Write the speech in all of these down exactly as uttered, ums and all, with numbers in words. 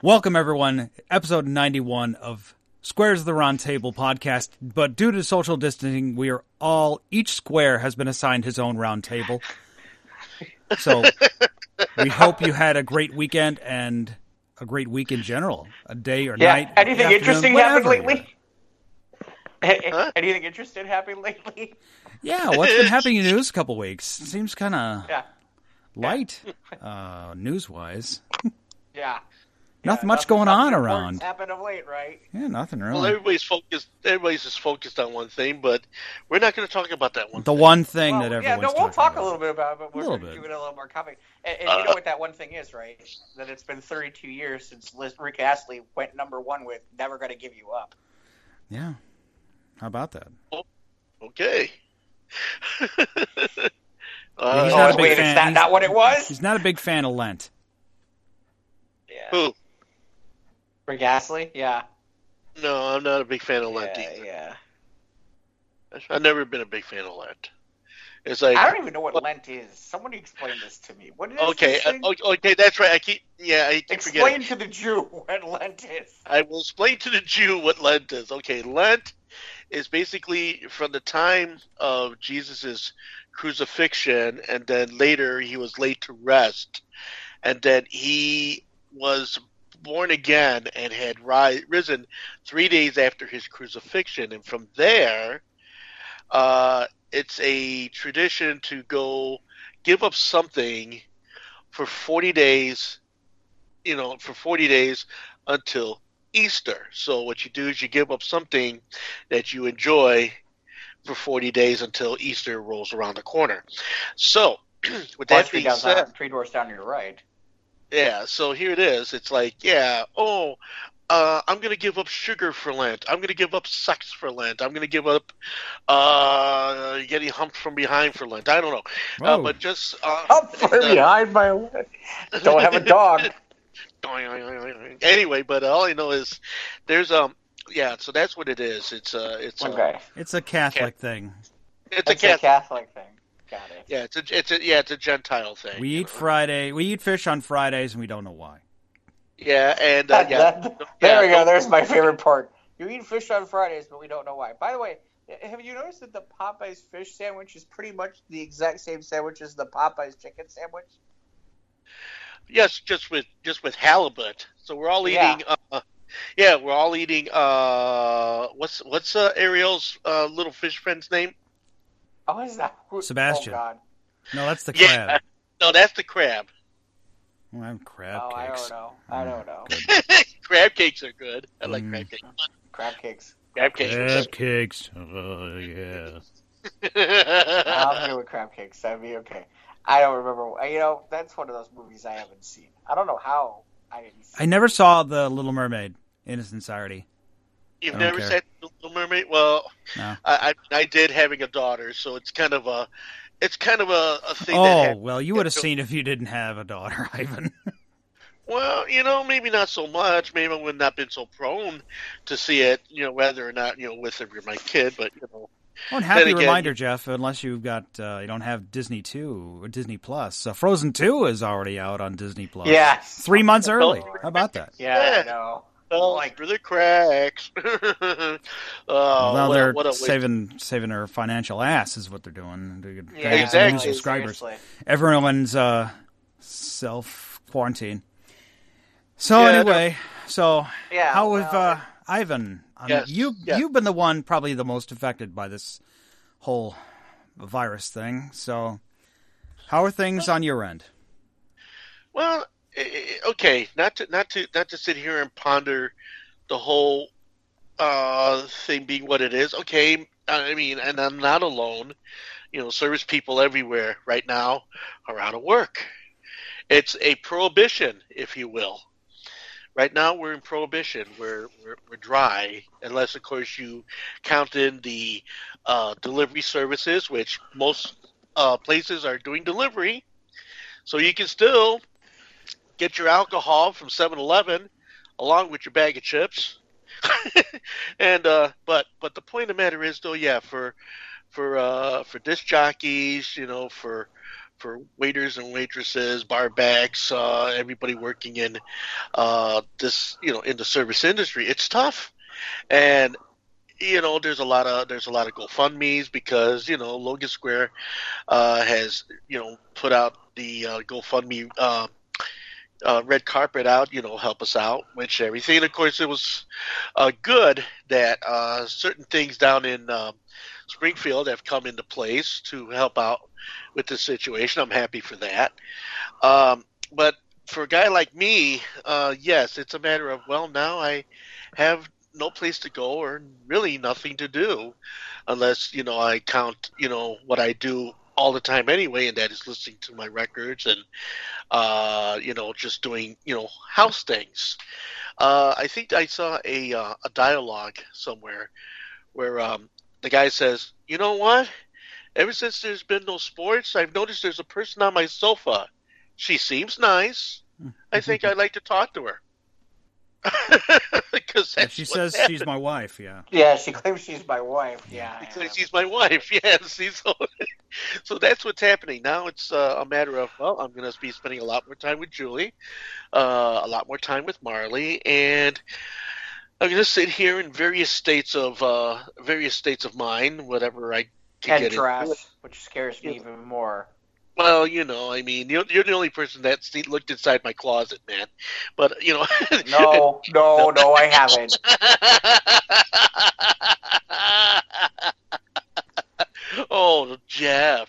Welcome, everyone. Episode ninety-one of Squares of the Round Table Podcast. But due to social distancing, we are all, each square has been assigned his own round table. So we hope you had a great weekend and a great week in general. A day or yeah, night. Anything interesting happened lately? Huh? Anything interesting happened lately? Yeah, what's been happening in the news a couple weeks? It seems kind of yeah. light, yeah. uh, news-wise. Yeah. Nothing yeah, much nothing, going nothing on around. Happened of late, right? Yeah, nothing really. Well, everybody's focused. Everybody's just focused on one thing, but we're not going to talk about that one. The thing. one thing well, that everyone's. Yeah, no, we'll talk about. a little bit about it, but we're going to do it a little more coming. And, and uh, you know what that one thing is, right? That it's been thirty-two years since Rick Astley went number one with "Never Gonna Give You Up." Yeah. How about that? Oh, okay. uh, yeah, he's not oh, a big wait, fan. Is that not what it was? He's not a big fan of Lent. Yeah. Who? Rick Astley? Yeah. No, I'm not a big fan of Lent yeah, either. Yeah. I've never been a big fan of Lent. It's like I don't even know what well, Lent is. Somebody explain this to me. What is okay, uh, okay, that's right. I keep yeah, I keep explain forgetting. Explain to the Jew what Lent is. I will explain to the Jew what Lent is. Okay, Lent is basically from the time of Jesus's crucifixion, and then later he was laid to rest, and then he was born again and had ri- risen three days after his crucifixion. And from there, uh, it's a tradition to go give up something for forty days, you know, for forty days until Easter. So what you do is you give up something that you enjoy for forty days until Easter rolls around the corner. So with that being said, three doors down to your right. Yeah, so here it is. It's like, yeah, oh, uh, I'm going to give up sugar for Lent. I'm going to give up sex for Lent. I'm going to give up uh, getting humped from behind for Lent. I don't know. Uh, but just uh, Humped from uh, behind by Lent. Don't have a dog. Anyway, but all I know is there's um yeah, so that's what it is. It's uh it's okay. a, it's a Catholic Cath- thing. It's, it's a, Catholic. a Catholic thing. Got it. Yeah, it's a it's a yeah, it's a Gentile thing. We eat Friday. We eat fish on Fridays, and we don't know why. Yeah, and uh, yeah. That, that, there we go. There's my favorite part. You eat fish on Fridays, but we don't know why. By the way, have you noticed that the Popeyes fish sandwich is pretty much the exact same sandwich as the Popeyes chicken sandwich? Yes, just with just with halibut. So we're all eating. Yeah, uh, yeah we're all eating. Uh, what's what's uh, Ariel's uh, little fish friend's name? Oh, is that Sebastian? Oh, God. No, that's the crab. Yeah. No, that's the crab. Well, I'm crab oh, cakes. Oh, I don't know. I don't know. Crab cakes are good. I like mm. crab cakes. Crab cakes. Crab cakes. Crab cakes. Oh yeah. I'm good with crab cakes. That'd be okay. I don't remember. You know, that's one of those movies I haven't seen. I don't know how I didn't see I never it. saw The Little Mermaid in its entirety. You've never care. seen The Little Mermaid? Well, no. I, I I did having a daughter, so it's kind of a it's kind of a, a thing. Oh, that Oh, well, you would have so, seen if you didn't have a daughter, Ivan. Well, you know, maybe not so much. Maybe I would not have been so prone to see it, you know, whether or not, you know, with my kid, but, you know. Well, and happy again, reminder, Jeff, unless you've got, uh, you don't have Disney two or Disney Plus. Uh, Frozen two is already out on Disney Plus. Yeah. Three months early. How about that? Yeah, I know. Oh, like through the cracks. oh, well, now what, they're what saving saving our financial ass is what they're doing. They're yeah, exactly. Subscribers. Seriously. Everyone's uh, self quarantine. So yeah, anyway, no. so yeah, how well, have uh, Ivan? Um, yes, you yes. you've been the one probably the most affected by this whole virus thing. So how are things on your end? Well. Okay, not to not to not to sit here and ponder the whole uh, thing being what it is. Okay, I mean, and I'm not alone. You know, service people everywhere right now are out of work. It's a prohibition, if you will. Right now, we're in prohibition. We're we're, we're dry, unless of course you count in the uh, delivery services, which most uh, places are doing delivery. So you can still get your alcohol from seven eleven along with your bag of chips. and uh, but but the point of the matter is, though, yeah, for for uh, for disc jockeys, you know, for for waiters and waitresses, bar backs, uh, everybody working in uh, this, you know, in the service industry. It's tough, and you know, there's a lot of there's a lot of GoFundMe's because you know Logan Square uh, has you know put out the uh, GoFundMe uh, uh, red carpet out, you know, help us out, which everything. And of course, it was uh, good that uh, certain things down in um, Springfield have come into place to help out with this situation. I'm happy for that, um, but for a guy like me, uh, yes, it's a matter of well, now I have no place to go or really nothing to do unless, you know, I count, you know, what I do all the time anyway, and that is listening to my records and, uh, you know, just doing, you know, house things. Uh, I think I saw a, uh, a dialogue somewhere where um, the guy says, you know what? Ever since there's been no sports, I've noticed there's a person on my sofa. She seems nice. I think I'd like to talk to her. Because she says happened. She's my wife, yeah. Yeah, she claims she's my wife, yeah. She claims she's my wife, yeah. See, so, so that's what's happening. Now it's uh, a matter of, well, I'm going to be spending a lot more time with Julie, uh, a lot more time with Marley, and I'm going to sit here in various states of uh, various states of mind, whatever I can and get dress, into. Which scares me yeah. even more. Well, you know, I mean, you're, you're the only person that's looked inside my closet, man. But, you know. No, no, no, I haven't. Oh, Jeff.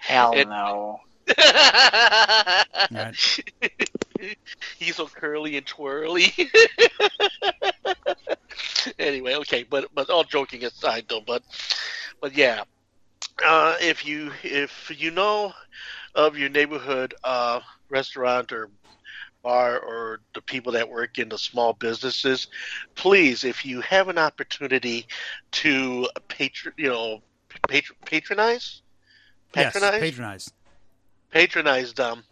Hell and, no. He's so curly and twirly. Anyway, okay, but but all joking aside, though, but but yeah. Uh, if you if you know of your neighborhood uh, restaurant or bar or the people that work in the small businesses, please, if you have an opportunity to patron, you know, patron, patronize, patronize, yes, patronize, patronize them.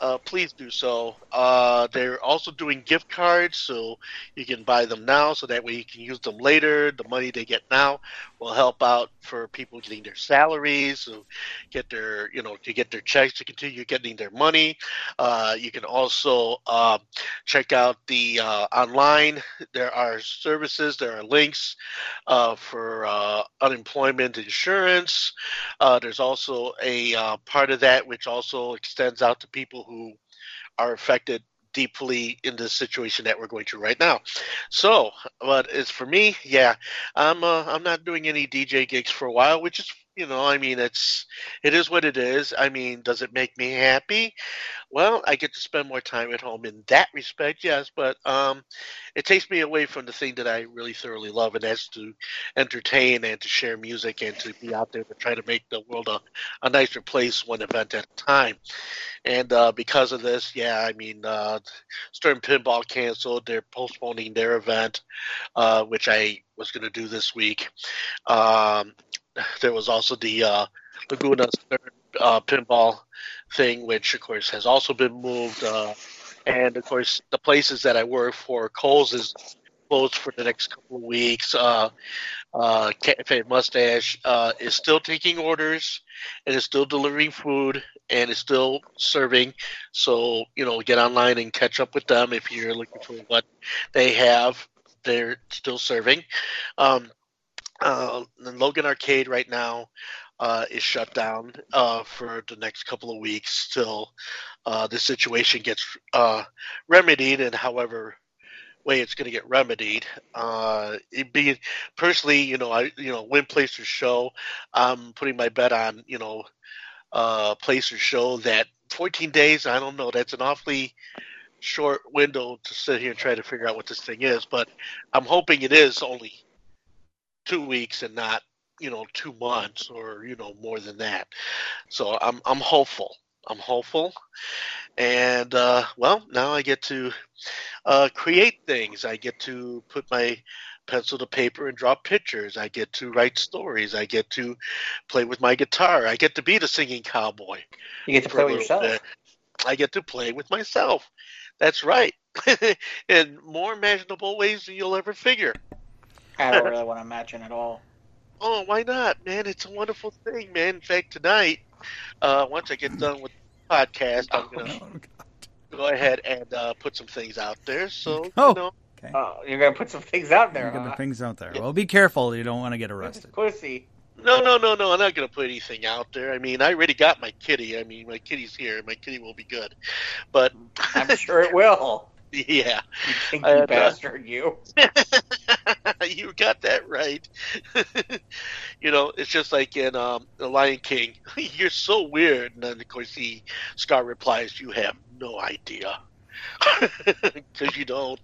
Uh, please do so. Uh, they're also doing gift cards, so you can buy them now, so that way you can use them later. The money they get now will help out for people getting their salaries, to get their, you know, to get their checks, to continue getting their money. Uh, you can also uh, check out the uh, online. There are services, there are links uh, for uh, unemployment insurance. Uh, there's also a uh, part of that which also extends out to people who who are affected deeply in the situation that we're going through right now. So, but it's for me, yeah, I'm uh, I'm not doing any D J gigs for a while, which is, you know, I mean, it's it is what it is. I mean, does it make me happy? Well, I get to spend more time at home in that respect, yes, but um, it takes me away from the thing that I really thoroughly love, and that's to entertain and to share music and to be out there to try to make the world a, a nicer place one event at a time. And uh, because of this, yeah, I mean, uh, Stern Pinball canceled. They're postponing their event, uh, which I was going to do this week. Um, there was also the uh, Laguna Stern uh, Pinball thing, which, of course, has also been moved. Uh, and, of course, the places that I work for, Kohl's is closed for the next couple of weeks. Uh, uh, Cafe Mustache uh, is still taking orders and is still delivering food and is still serving. So, you know, get online and catch up with them if you're looking for what they have. They're still serving. Um, uh, and Logan Arcade right now Uh, is shut down uh, for the next couple of weeks till uh, the situation gets uh, remedied, and however way it's going to get remedied. Uh, it be personally, you know, I you know, win, place, or show. I'm putting my bet on, you know, uh, place or show that fourteen days. I don't know. That's an awfully short window to sit here and try to figure out what this thing is, but I'm hoping it is only two weeks and not, you know, two months or, you know, more than that. So I'm I'm hopeful. I'm hopeful. And, uh, well, now I get to uh, create things. I get to put my pencil to paper and draw pictures. I get to write stories. I get to play with my guitar. I get to be the singing cowboy. You get to play with yourself. Bit. I get to play with myself. That's right. In more imaginable ways than you'll ever figure. I don't really want to imagine at all. Oh, why not, man? It's a wonderful thing, man. In fact, tonight uh, once I get done with the podcast, I'm going to oh, go ahead and uh, put some things out there. So, oh. you know. Okay. Oh, you're going to put some things out there, You're huh? things out there. Yeah. Well, be careful. You don't want to get arrested. Pussy. No, no, no, no. I'm not going to put anything out there. I mean, I already got my kitty. I mean, my kitty's here. My kitty will be good. But I'm sure it will. Yeah. You think you bastard, uh, you. You got that right. You know, it's just like in um, The Lion King. You're so weird. And then, of course, the Scar replies, you have no idea. Because you don't.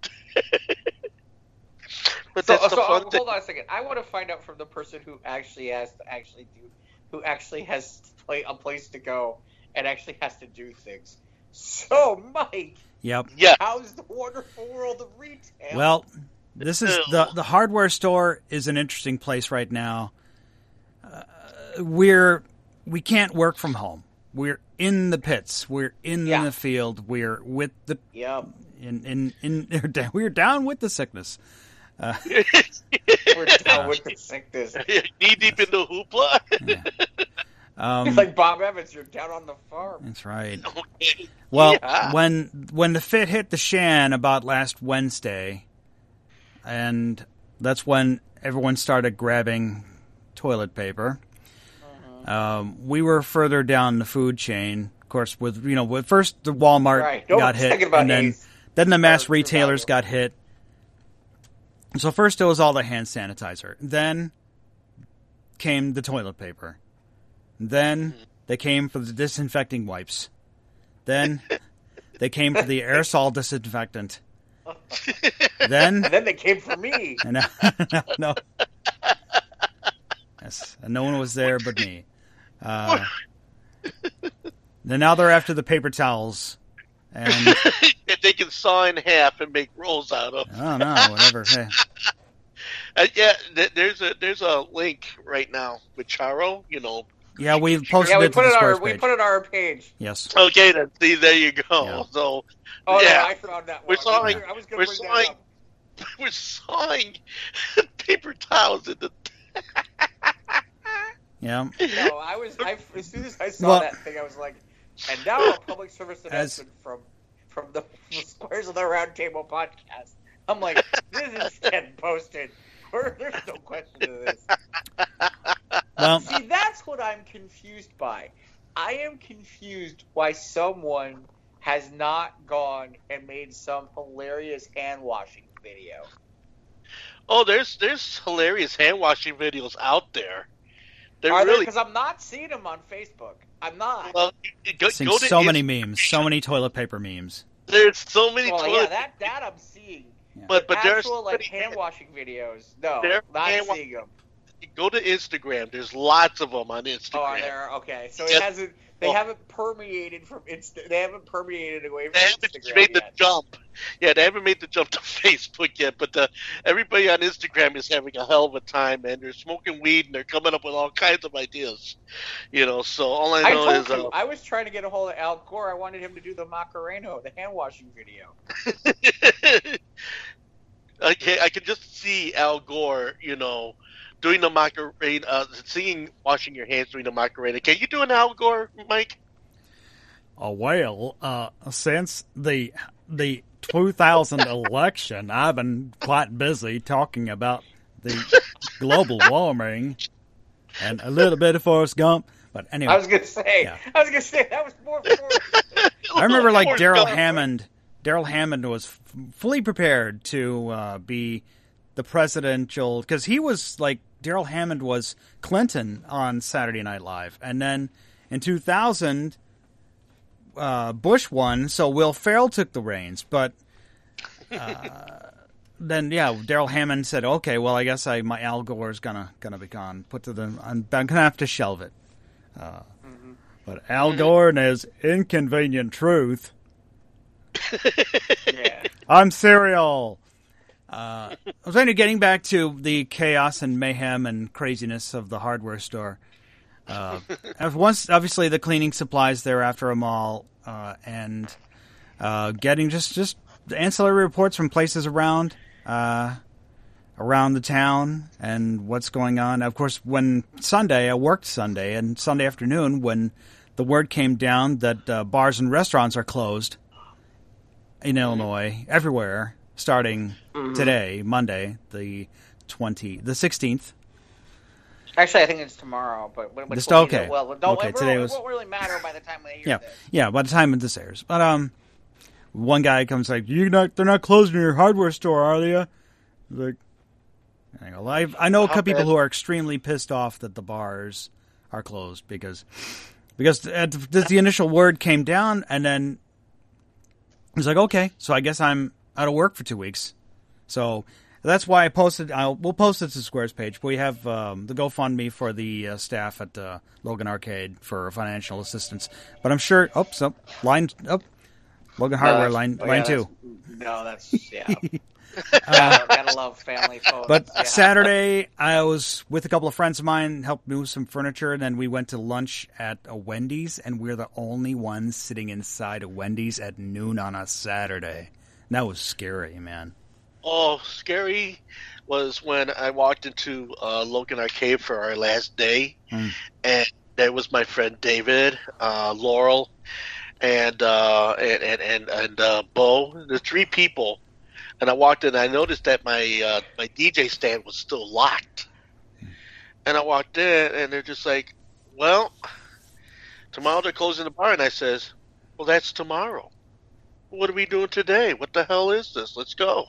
But so, that's so, the fun oh, thing. Hold on a second. I want to find out from the person who actually has to actually do, who actually has to play a place to go and actually has to do things. So, Mike. Yep. Yeah. How's the wonderful world of retail? Well, this is the the hardware store is an interesting place right now. Uh, we're we can't work from home. We're in the pits. We're in yeah. the field. We're with the yep. In in in we're down with the sickness. Uh, we're down with the sickness. Knee deep in the hoopla. Yeah. Um, it's like Bob Evans, you're down on the farm. That's right. Okay. Well, yeah. when when the fit hit the shan about last Wednesday, and that's when everyone started grabbing toilet paper. Uh-huh. Um, we were further down the food chain, of course. With you know, with first the Walmart right. got hit, and then these. then the mass retailers got hit. So first it was all the hand sanitizer, then came the toilet paper. Then they came for the disinfecting wipes. Then they came for the aerosol disinfectant. Then, and then they came for me. And, uh, no, no. Yes, and no one was there but me. Uh, then now they're after the paper towels. And they can saw in half and make rolls out of. I don't know, whatever. Hey. Uh, yeah, th- there's a there's a link right now with Charo, you know. Yeah, we've posted yeah, we it put to the it our, page. We put it on our page. Yes. Okay, then. See, there you go. Yeah. So, oh, yeah. No, I found that one. We're sawing, yeah. I was we're sawing, we're sawing paper towels in the... yeah. No, I was... I, as soon as I saw well, that thing, I was like, and now a public service announcement as... from, from the, the Squares of the Round Table Podcast. I'm like, this is getting posted. There's no question to this. Well, see, that's what I'm confused by. I am confused why someone has not gone and made some hilarious hand-washing video. Oh, there's there's hilarious hand-washing videos out there. They're Are really... there? Because I'm not seeing them on Facebook. I'm not. Well, go, go to so many memes, so many toilet paper memes. There's so many well, toilet paper yeah, that, that I'm seeing. Yeah. But, but actual, there's like hand-washing videos. No, not seeing them. Go to Instagram. There's lots of them on Instagram. Oh, are there? Okay, so it yes. hasn't. They oh. haven't permeated from Insta. They haven't permeated away from. They haven't Instagram made yet. the jump. Yeah, they haven't made the jump to Facebook yet. But the, everybody on Instagram is having a hell of a time, and they're smoking weed and they're coming up with all kinds of ideas. You know, so all I know I is you, uh, I was trying to get a hold of Al Gore. I wanted him to do the Macareno, the hand washing video. Okay, I could just see Al Gore. You know. Doing the Macarena, uh, singing, washing your hands, doing the Macarena. Can you do an Al Gore, Mike? Oh, well, uh, since the the two thousand election, I've been quite busy talking about the global warming and a little bit of Forrest Gump. But anyway, I was gonna say, yeah. I was gonna say that was more. I remember, like Darrell Hammond. Darrell Hammond was f- fully prepared to uh, be the presidential, because he was like. Darrell Hammond was Clinton on Saturday Night Live. And then in two thousand, uh, Bush won, so Will Ferrell took the reins. But uh, then, yeah, Darrell Hammond said, okay, well, I guess I my Al Gore is going to be gone. Put to the, I'm, I'm going to have to shelve it. Uh, mm-hmm. But Al Gore and his inconvenient truth. Yeah. I'm cereal. Uh, I was kind of getting back to the chaos and mayhem and craziness of the hardware store. Uh, once, obviously, the cleaning supplies there after a mall, uh, and uh, getting just just the ancillary reports from places around. Uh, around the town and what's going on. Of course, when Sunday, I worked Sunday, and Sunday afternoon when the word came down that uh, bars and restaurants are closed in mm-hmm. Illinois, everywhere, starting mm-hmm. today, Monday, the twenty, the sixteenth. Actually, I think it's tomorrow, but what, what, okay. It? Well, don't, okay, it, today it was... won't really matter by the time we hear yeah. this. Yeah, by the time this airs. But um, one guy comes like, "You're not, they're not closing your hardware store, are they?" Like, I go, well, I know a couple people who are extremely pissed off that the bars are closed because because at the, the initial word came down, and then it's like, okay, so I guess I'm out of work for two weeks. So that's why I posted. I'll, we'll post it to Squares page. We have um, the GoFundMe for the uh, staff at uh, Logan Arcade for financial assistance. But I'm sure. Oh, so line. Oh, Logan Hardware no, line oh, line yeah, two. That's, no, that's yeah. Uh, gotta love family phones. But yeah. Saturday, I was with a couple of friends of mine, helped move some furniture, and then we went to lunch at a Wendy's, and we're the only ones sitting inside a Wendy's at noon on a Saturday. And that was scary, man. Oh, scary was when I walked into uh, Logan Arcade for our last day, mm. and that was my friend David, uh, Laurel, and uh, and and and, and uh, Bo, the three people. And I walked in, and I noticed that my uh, my D J stand was still locked. And I walked in, and they're just like, well, tomorrow they're closing the bar. And I says, well, that's tomorrow. What are we doing today? What the hell is this? Let's go.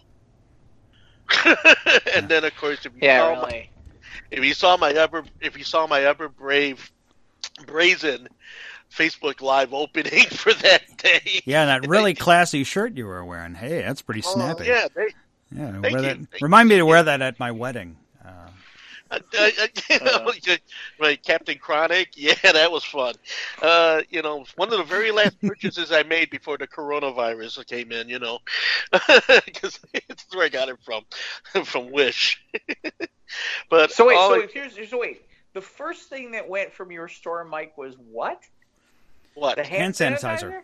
And yeah. then, of course, if you, yeah, saw really. my, if you saw my ever if you saw my ever brave, brazen Facebook Live opening for that day. Yeah, that really classy shirt you were wearing. Hey, that's pretty snappy. Oh, yeah, they, yeah. Wear that. Remind me to wear that at my wedding. Uh, uh, uh, you know, uh, right, Captain Chronic. Yeah, that was fun. Uh, you know, one of the very last purchases I made before the coronavirus came in. You know, because it's where I got it from, from Wish. But so wait, so I, here's, here's wait. The first thing that went from your store, Mike, was what? What? The hand, hand sanitizer? sanitizer?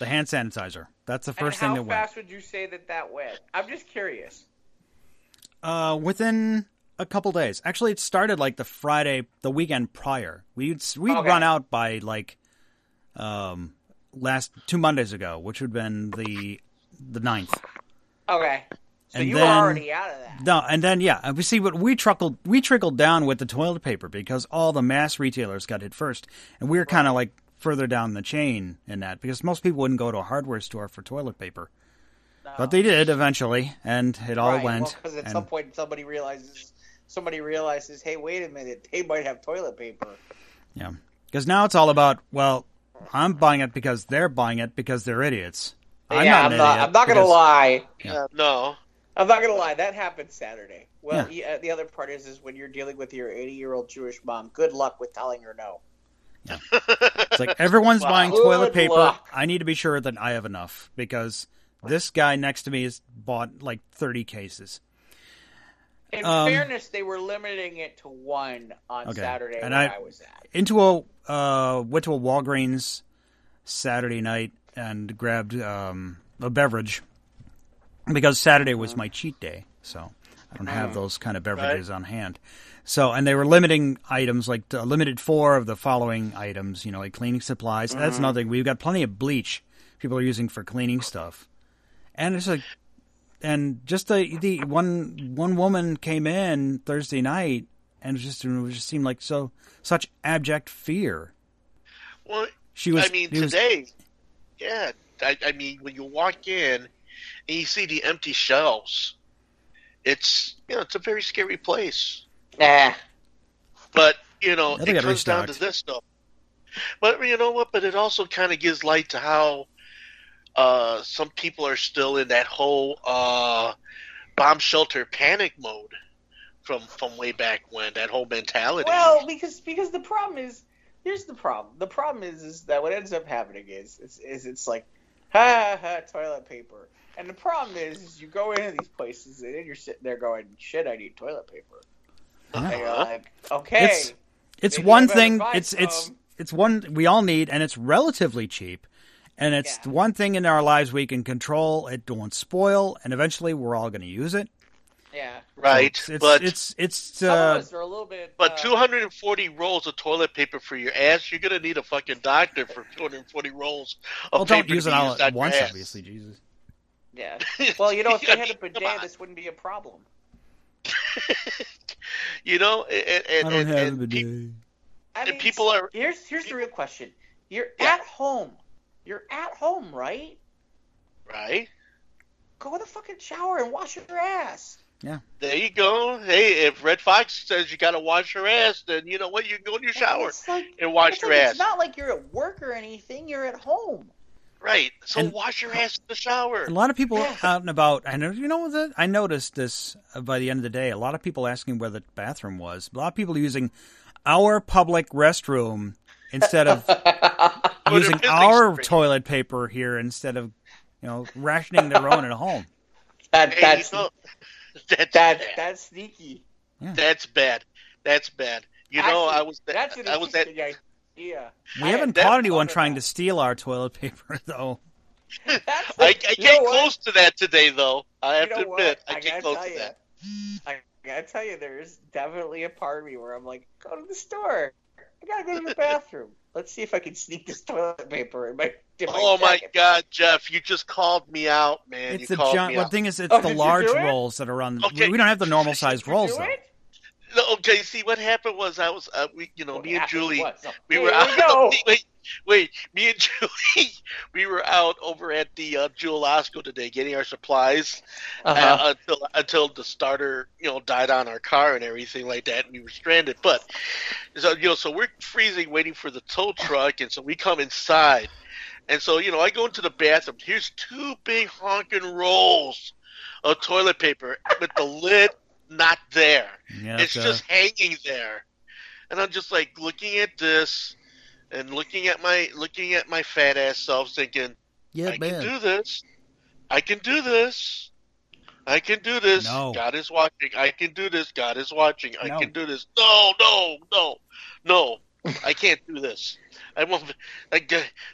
The hand sanitizer. That's the first and thing that went. How fast would you say that that went? I'm just curious. Uh, within a couple days. Actually, it started like the Friday, the weekend prior. We'd we'd okay. run out by like um last two Mondays ago, which would have been the the ninth. Okay. So and you then, were already out of that. No, and then yeah, we see what we trickled we trickled down with the toilet paper because all the mass retailers got hit first, and we were kind of like further down the chain in that because most people wouldn't go to a hardware store for toilet paper, no. but they did eventually, and it all right. went. Because well, at and, some point somebody realizes somebody realizes, hey, wait a minute, they might have toilet paper. Yeah, because now it's all about well, I'm buying it because they're buying it because they're idiots. I'm yeah, not I'm, not, I'm not gonna because, lie. Yeah. Uh, no, I'm not gonna lie. That happened Saturday. Well, yeah. the, the other part is is when you're dealing with your eighty year old Jewish mom. Good luck with telling her no. Yeah. It's like everyone's wow. buying toilet Good paper. Luck. I need to be sure that I have enough because this guy next to me has bought like thirty cases. In um, fairness, they were limiting it to one on okay. Saturday and where I, I was at. Into a uh, went to a Walgreens Saturday night and grabbed um, a beverage because Saturday was my cheat day, so I don't have those kind of beverages right. on hand. So, and they were limiting items, like uh, limited four of the following items, you know, like cleaning supplies. Mm-hmm. That's nothing. We've got plenty of bleach people are using for cleaning stuff. And it's like, and just the, the one, one woman came in Thursday night and it just, it just seemed like so, such abject fear. Well, she was, I mean, today, was, yeah. I, I mean, when you walk in and you see the empty shelves, it's, you know, it's a very scary place. Nah. But, you know, That'll it comes restocked. down to this, though. But you know what? But it also kind of gives light to how uh, some people are still in that whole uh, bomb shelter panic mode from from way back when, that whole mentality. Well, because because the problem is, here's the problem. The problem is is that what ends up happening is, is, is it's like, ha, ha, ha, toilet paper. And the problem is, is you go into these places and then you're sitting there going, shit, I need toilet paper. Yeah. And you're like, okay. It's, it's one thing. It's it's them. It's one we all need, and it's relatively cheap. And it's yeah. one thing in our lives we can control. It won't spoil, and eventually we're all going to use it. Yeah. Right. It's, but it's it's, it's uh, are a little bit. But uh, two hundred forty rolls of toilet paper for your ass. You're gonna need a fucking doctor for two hundred forty rolls of well, paper. Don't use it all at once, ass. Obviously, Jesus. Yeah. Well, you know, if they had a bidet, this wouldn't be a problem. You know, and, and, I don't and, have and a bidet. Pe- I mean, people are. Here's here's the real question. You're yeah. at home. You're at home, right? Right. Go in the fucking shower and wash your ass. Yeah. There you go. Hey, if Red Fox says you got to wash your ass, then you know what? You can go in your shower like, and wash your like, ass. It's not like you're at work or anything. You're at home. Right. So and wash your ass in the shower. A lot of people yeah. out and about. I know. You know that I noticed this by the end of the day. A lot of people asking where the bathroom was. A lot of people using our public restroom instead of using our straight. toilet paper here instead of you know rationing their own at home. That, that's. Hey, you know, That's that, bad. That's sneaky. Yeah. That's bad. That's bad. You Actually, know, I was that. That's an I was that. Idea. We I haven't caught anyone trying that. to steal our toilet paper, though. the, I, I came close to that today, though. I have you know to admit, what? I, I came close you, to that. I gotta tell you, there's definitely a part of me where I'm like, go to the store. I gotta go to the bathroom. Let's see if I can sneak this toilet paper in my. In my oh jacket. My God, Jeff! You just called me out, man. It's you the giant. Well, the thing is, it's oh, the large it? rolls that are on. Okay. We don't have the normal sized rolls. Though. No, okay, see what happened was I was, uh, we, you know, what me and Julie, no. we Here were out. We no, wait, wait, me and Julie, we were out over at the uh, Jewel Osco today getting our supplies uh-huh. uh, until until the starter, you know, died on our car and everything like that, and we were stranded. But so you know, so we're freezing, waiting for the tow truck, and so we come inside, and so you know, I go into the bathroom. Here's two big honking rolls of toilet paper with the lid. Not there. Yeah, it's uh... just hanging there, and I'm just like looking at this, and looking at my looking at my fat ass self, thinking, "Yeah, I man. can do this. I can do this. I can do this. No. God is watching. I can do this. God is watching. I no. can do this. No, no, no, no. I can't do this. I won't. I,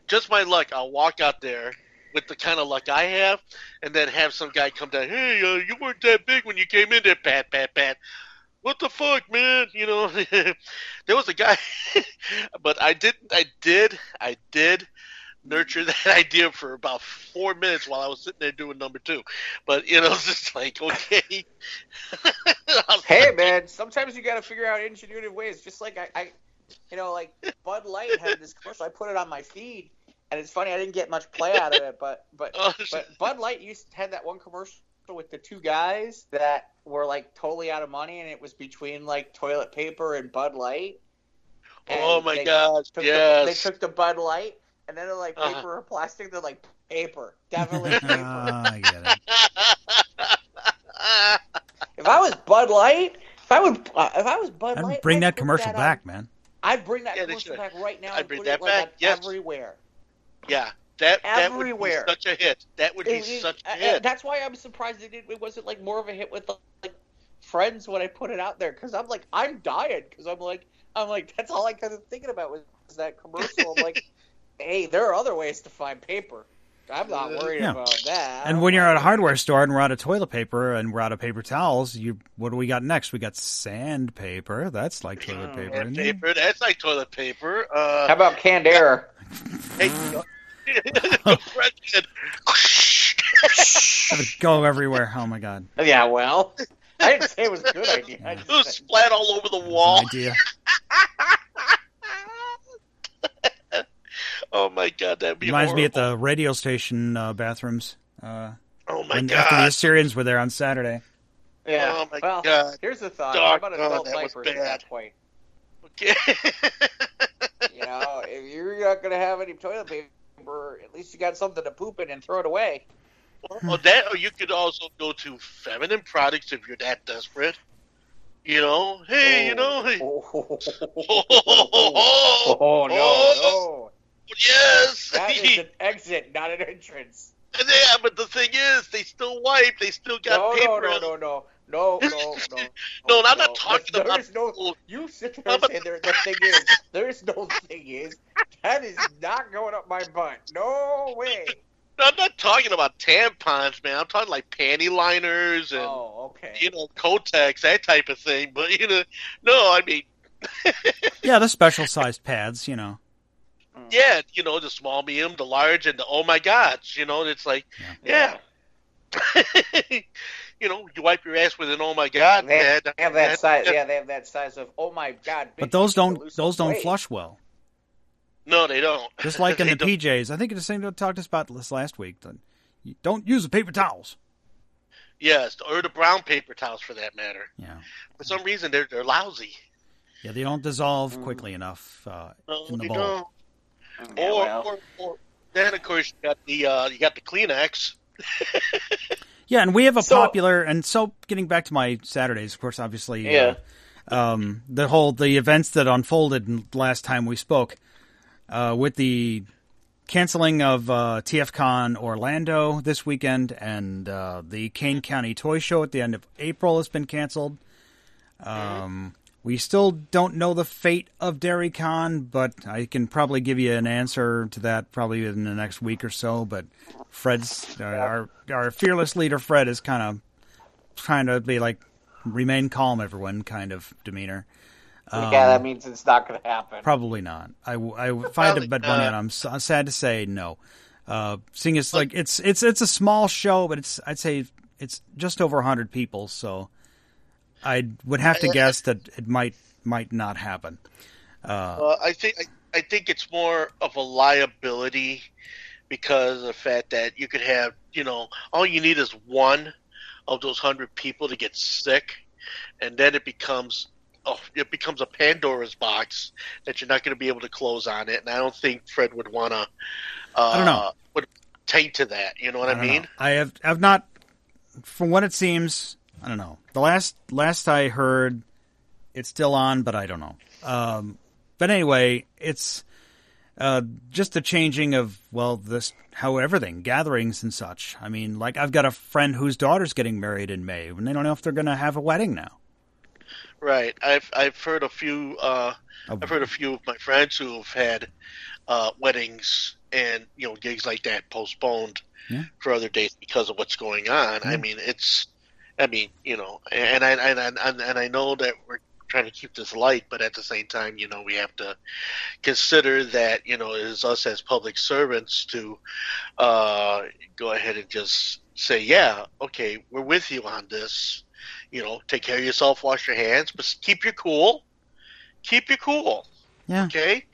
just my luck. I'll walk out there." With the kind of luck I have, and then have some guy come down, hey, uh, you weren't that big when you came in there, pat, pat, pat. What the fuck, man? You know, there was a guy, but I did, I did, I did nurture that idea for about four minutes while I was sitting there doing number two. But, you know, it's just like, okay. Hey, man, sometimes you got to figure out ingenuitive ways. Just like I, I, you know, like Bud Light had this commercial. I put it on my feed. And it's funny, I didn't get much play out of it, but but, oh, but Bud Light used to have that one commercial with the two guys that were like totally out of money, and it was between like toilet paper and Bud Light. And oh my gosh! Yes, the, they took the Bud Light, and then they're like paper uh-huh. or plastic. They're like paper, definitely paper. Oh, I get it. If I was Bud Light, if I would, uh, if I was Bud I'd Light, bring I'd that commercial that back, on. man. I'd bring that yeah, commercial back right now. I'd and bring put that it, back like, yes. everywhere. Yeah, that Everywhere. that would be such a hit. That would be it, it, such a hit. Uh, that's why I'm surprised it, it wasn't like more of a hit with like friends when I put it out there. Because I'm like, I'm dying. Because I'm like, I'm like, that's all I kind of thinking about was that commercial. I'm like, hey, there are other ways to find paper. I'm not worried yeah. about that. And when you're at a hardware store and we're out of toilet paper and we're out of paper towels, you what do we got next? We got sandpaper. That's like toilet paper. Mm, paper. That's like toilet paper. Uh, How about canned air? Hey. I would go everywhere. Oh my god. Yeah, well, I didn't say it was a good idea. I just it was said, splat all over the wall. Idea. Oh my god, that'd be reminds horrible. Me at the radio station uh, bathrooms. Uh, oh my when, god, after the Assyrians were there on Saturday. Yeah. Oh my well, god. Here's the thought. Dark, How about adult oh, diapers at that point? Okay. You know, if you're not gonna have any toilet paper. Or at least you got something to poop in and throw it away. Well, that, or you could also go to feminine products if you're that desperate. You know, hey, oh. you know, hey. Oh, oh, oh, oh, oh, oh no, oh. no. Yes. That is an exit, not an entrance. Yeah, but the thing is, they still wipe. They still got no, paper. No, no, no, no. No, no, no. No, no, I'm no. not talking there about... Is no, you sit there and say there, the thing is. There is no thing is. That is not going up my butt. No way. I'm not talking about tampons, man. I'm talking like panty liners and oh, okay. you know, Kotex, that type of thing. But you know, no, I mean, yeah, the special sized pads, you know. Yeah, you know, the small, medium, the large, and the oh my gods, you know. It's like, yeah, yeah. You know, you wipe your ass with an oh my god. They have, man. They have that size. Yeah, they have that size of oh my god. But those don't. Those don't weight. flush well. No, they don't. Just like in the don't. P Js. I think it's the same thing we talked to us about this last week. You don't use the paper towels. Yes, or the brown paper towels for that matter. Yeah. For some reason, they're they're lousy. Yeah, they don't dissolve mm. quickly enough uh, no, in the bowl. Don't. Yeah, or, well. or, or then, of course, you got the uh, you got the Kleenex. Yeah, and we have a so, popular and so getting back to my Saturdays, of course, obviously, yeah. uh, um, the whole the events that unfolded last time we spoke. Uh, with the canceling of uh, TFCon Orlando this weekend and uh, the Kane County Toy Show at the end of April has been canceled. Um, we still don't know the fate of DairyCon, but I can probably give you an answer to that probably in the next week or so. But Fred's uh, our our fearless leader, Fred, is kind of trying to be like remain calm, everyone kind of demeanor. Um, yeah, that means it's not going to happen. Probably not. I, I find it, but uh, I'm sad to say no. Uh, seeing it's like it's it's it's a small show, but it's I'd say it's just over a hundred people, so I would have to guess that it might might not happen. Uh, uh, I think I, I think it's more of a liability because of the fact that you could have you know all you need is one of those hundred people to get sick, and then it becomes. Oh, it becomes a Pandora's box that you're not going to be able to close on it, and I don't think Fred would want to. Uh, I don't know. Would take to that, you know what I, I mean? Know. I have, I've not, from what it seems, I don't know. The last, last I heard, it's still on, but I don't know. Um, but anyway, it's uh, just the changing of well, this how everything gatherings and such. I mean, like I've got a friend whose daughter's getting married in May, and they don't know if they're going to have a wedding now. Right, I've I've heard a few. Uh, oh. I've heard a few of my friends who have had uh, weddings and you know gigs like that postponed yeah. for other dates because of what's going on. Yeah. I mean, it's. I mean, you know, and I and I, and I know that we're trying to keep this light, but at the same time, you know, we have to consider that you know it is us as public servants to uh, go ahead and just say, yeah, okay, we're with you on this. You know, take care of yourself, wash your hands, but keep your cool. Keep your cool. Yeah. Okay?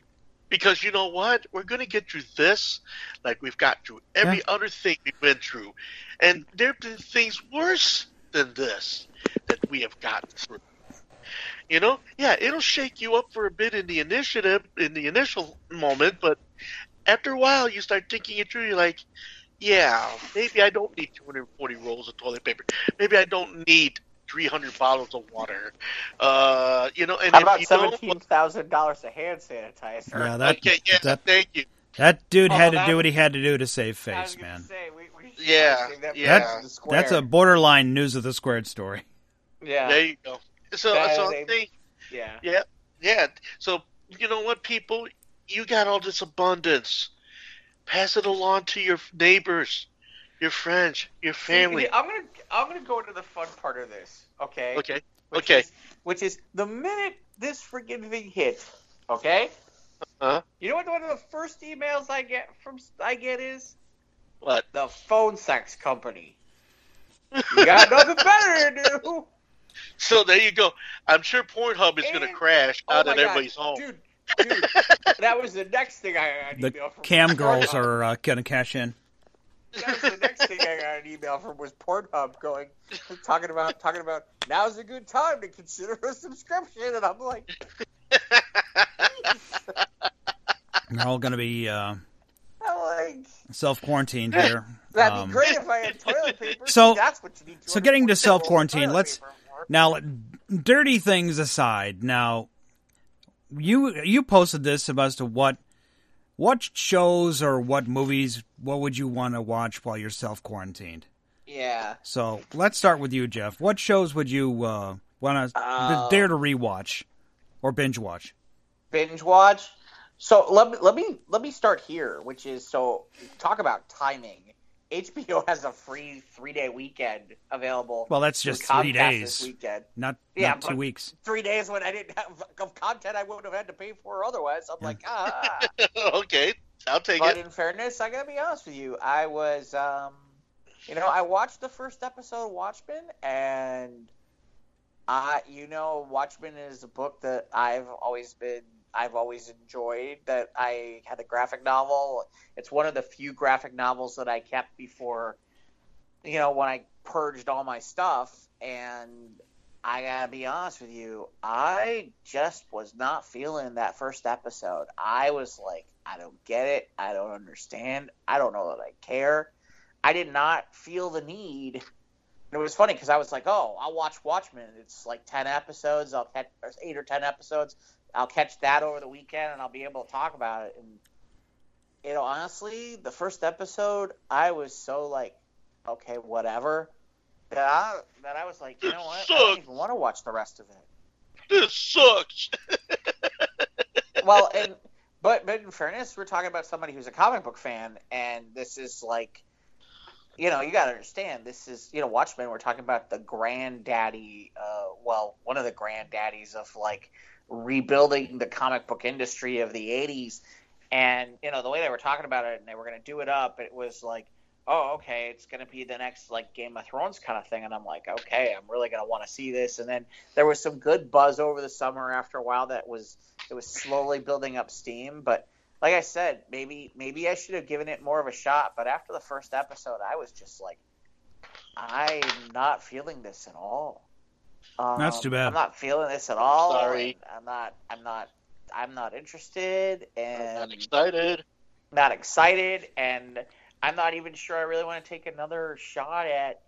Because you know what? We're going to get through this like we've got through every yeah. other thing we've been through. And there have been things worse than this that we have gotten through. You know? Yeah, it'll shake you up for a bit in the initiative, in the initial moment, but after a while you start thinking it through. You're like, yeah, maybe I don't need two hundred forty rolls of toilet paper. Maybe I don't need three hundred bottles of water. Uh, you know, and how about seventeen thousand dollars of hand sanitizer? Yeah, that, okay, yeah, that, thank you. That dude oh, had to do what he had to do to save face, man. Say, we, we yeah, that yeah. That's, that's a borderline News of the Squared story. Yeah. There you go. So, so a, they, yeah. yeah. Yeah. So, you know what, people? You got all this abundance. Pass it along to your neighbors, your friends, your family. I'm gonna I'm gonna go into the fun part of this, okay? Okay. Which okay. Is, which is the minute this freaking thing hit, okay? Uh-huh. You know what? One of the first emails I get from I get is what the phone sex company. You got nothing better to do. So there you go. I'm sure Pornhub is and, gonna crash oh out of everybody's God, home. Dude, Dude, that was the next thing I got an email from. The cam girls are uh, going to cash in. That was the next thing I got an email from was Pornhub going, talking about, talking about, now's a good time to consider a subscription. And I'm like, they're all going to be uh, like, self-quarantined here. That'd um, be great if I had toilet paper. So, that's what you need to so getting to self-quarantine, let's, now, dirty things aside, now, You you posted this about as to what what shows or what movies what would you want to watch while you're self quarantined? Yeah. So let's start with you, Jeff. What shows would you uh, want to uh, dare to rewatch or binge watch? Binge watch? So let, let me let me start here, which is, so talk about timing. H B O has a free three-day weekend available. Well, that's just three days. This weekend. Not, yeah, not two weeks. Three days when I didn't have of content I wouldn't have had to pay for otherwise. I'm yeah. like, ah. Okay, I'll take but it. But in fairness, I gotta be honest with you. I was, um, you know, I watched the first episode of Watchmen, and I, you know, Watchmen is a book that I've always been. I've always enjoyed that I had a graphic novel. It's one of the few graphic novels that I kept before, you know, when I purged all my stuff. And I gotta be honest with you, I just was not feeling that first episode. I was like, I don't get it. I don't understand. I don't know that I care. I did not feel the need. And it was funny because I was like, oh, I'll watch Watchmen. It's like ten episodes. I'll catch eight or ten episodes. I'll catch that over the weekend, and I'll be able to talk about it. And, you know, honestly, the first episode, I was so like, okay, whatever, that I, that I was like, you know what? Sucks. I don't even want to watch the rest of it. This sucks. Well, and but, but in fairness, we're talking about somebody who's a comic book fan, and this is like, you know, you got to understand, this is, you know, Watchmen, we're talking about the granddaddy, uh, well, one of the granddaddies of, like, rebuilding the comic book industry of the eighties. And, you know, the way they were talking about it and they were going to do it up, it was like, oh, okay, it's going to be the next, like, Game of Thrones kind of thing. And I'm like, okay, I'm really going to want to see this. And then there was some good buzz over the summer after a while that was, it was slowly building up steam. But like I said, maybe maybe I should have given it more of a shot. But after the first episode, I was just like, I'm not feeling this at all. Um, That's too bad. I'm not feeling this at all. Sorry. I'm not. I'm not. I'm not interested. And I'm not excited. Not excited, and I'm not even sure I really want to take another shot at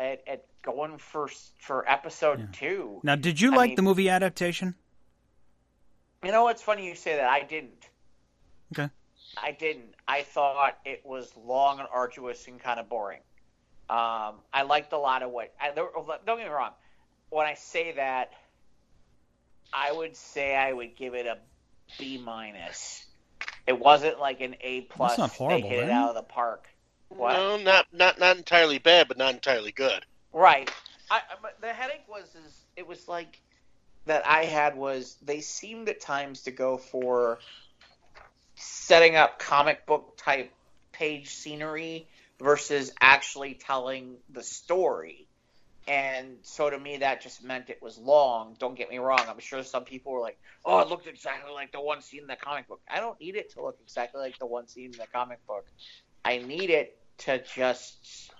at, at going for for episode yeah. two. Now, did you I like mean, the movie adaptation? You know, it's funny you say that. I didn't. Okay. I didn't. I thought it was long and arduous and kind of boring. Um, I liked a lot of what. I, don't get me wrong. When I say that, I would say I would give it a B minus. It wasn't like an A plus. That's not horrible. They hit right? it out of the park. What? No, not, not not entirely bad, but not entirely good. Right. I, but the headache was is it was like that I had was they seemed at times to go for setting up comic book type page scenery versus actually telling the story. And so to me, that just meant it was long. Don't get me wrong. I'm sure some people were like, oh, it looked exactly like the one scene in the comic book. I don't need it to look exactly like the one scene in the comic book. I need it to just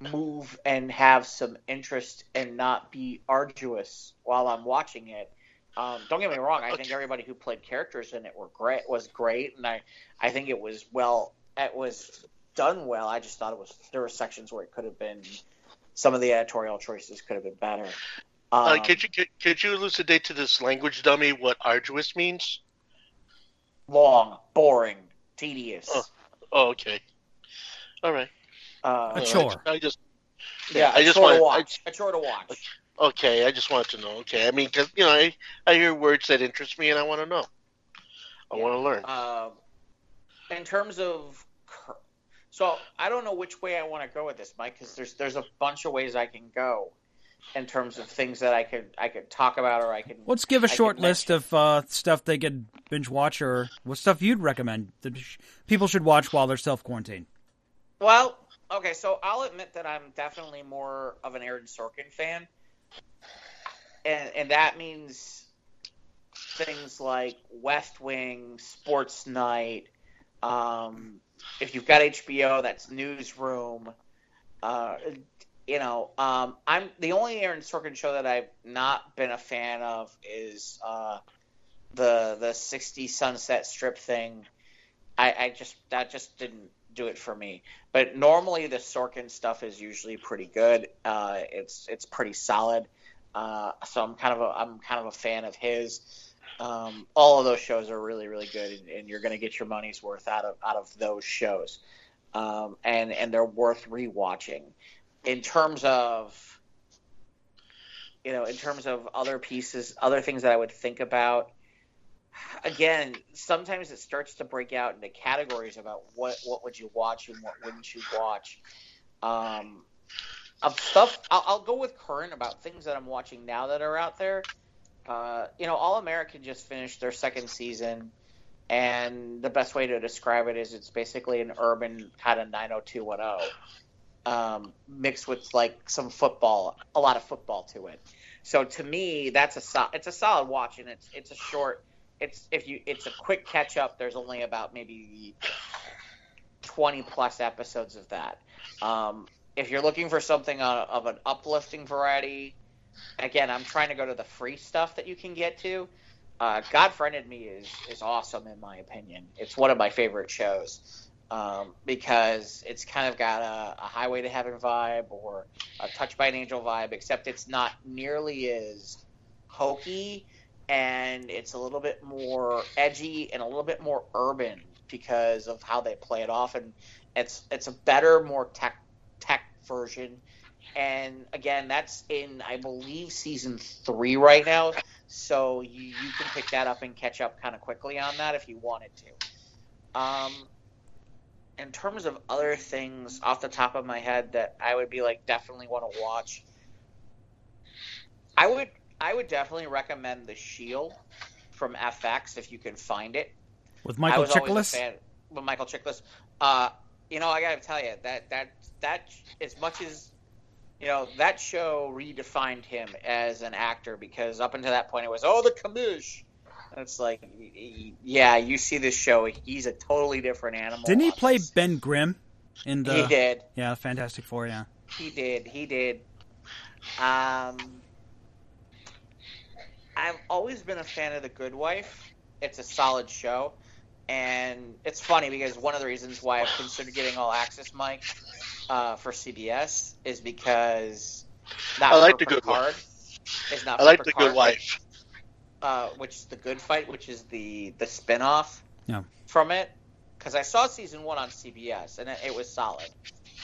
move and have some interest and not be arduous while I'm watching it. Um, don't get me wrong. I think everybody who played characters in it were great, was great. And I, I think it was well, it was done well. I just thought it was, there were sections where it could have been, some of the editorial choices could have been better. Um, uh, could you could, could you elucidate to this language dummy what arduous means? Long, boring, tedious. Oh, oh okay, all right. Uh, a chore. I, I just yeah, yeah I just want to watch. I, a chore to watch. Okay, I just wanted to know. Okay, I mean, because you know, I, I hear words that interest me, and I want to know. I yeah. want to learn. Uh, in terms of. So I don't know which way I want to go with this, Mike, because there's there's a bunch of ways I can go in terms of things that I could I could talk about or I could. Let's give a I short list mention. of uh, stuff they could binge watch or what stuff you'd recommend that people should watch while they're self-quarantined. Well, okay, so I'll admit that I'm definitely more of an Aaron Sorkin fan, and and that means things like West Wing, Sports Night. Um, if you've got H B O, that's Newsroom. Uh, you know, um, I'm the only Aaron Sorkin show that I've not been a fan of is uh, the the sixties Sunset Strip thing. I, I just that just didn't do it for me. But normally the Sorkin stuff is usually pretty good. Uh, it's it's pretty solid. Uh, so I'm kind of a, I'm kind of a fan of his. Um, all of those shows are really, really good, and, and you're going to get your money's worth out of out of those shows, um, and and they're worth rewatching. In terms of, you know, in terms of other pieces, other things that I would think about, again, sometimes it starts to break out into categories about what, what would you watch and what wouldn't you watch. Um, of stuff, I'll, I'll go with current about things that I'm watching now that are out there. Uh, you know, All American just finished their second season, and the best way to describe it is it's basically an urban kind of nine oh two one oh um, mixed with like some football, a lot of football to it. So to me, that's a sol- it's a solid watch, and it's it's a short. It's if you it's a quick catch up. There's only about maybe twenty plus episodes of that. Um, if you're looking for something of, of an uplifting variety, again, I'm trying to go to the free stuff that you can get to. Uh, God Friended Me is is awesome in my opinion. It's one of my favorite shows um, because it's kind of got a, a Highway to Heaven vibe or a Touched by an Angel vibe, except it's not nearly as hokey. And it's a little bit more edgy and a little bit more urban because of how they play it off. And it's it's a better, more tech tech version. And, again, that's in, I believe, season three right now. So you, you can pick that up and catch up kind of quickly on that if you wanted to. Um, in terms of other things off the top of my head that I would be like definitely want to watch, I would – I would definitely recommend The Shield from F X if you can find it. With Michael Chiklis? With Michael Chiklis. Uh, you know, I got to tell you, that, that, that, as much as, you know, that show redefined him as an actor because up until that point it was, oh, the commish. And it's like, yeah, you see this show, he's a totally different animal. Didn't he play this. Ben Grimm in the. He did. Yeah, Fantastic Four, yeah. He did. He did. Um,. I've always been a fan of The Good Wife. It's a solid show. And it's funny because one of the reasons why I've considered getting All Access, Mike, uh, for C B S is because not I like The Good Wife. It's not I like The Good Wife. Uh, which is The Good Fight, which is the, the spinoff yeah. from it. Because I saw season one on C B S, and it, it was solid.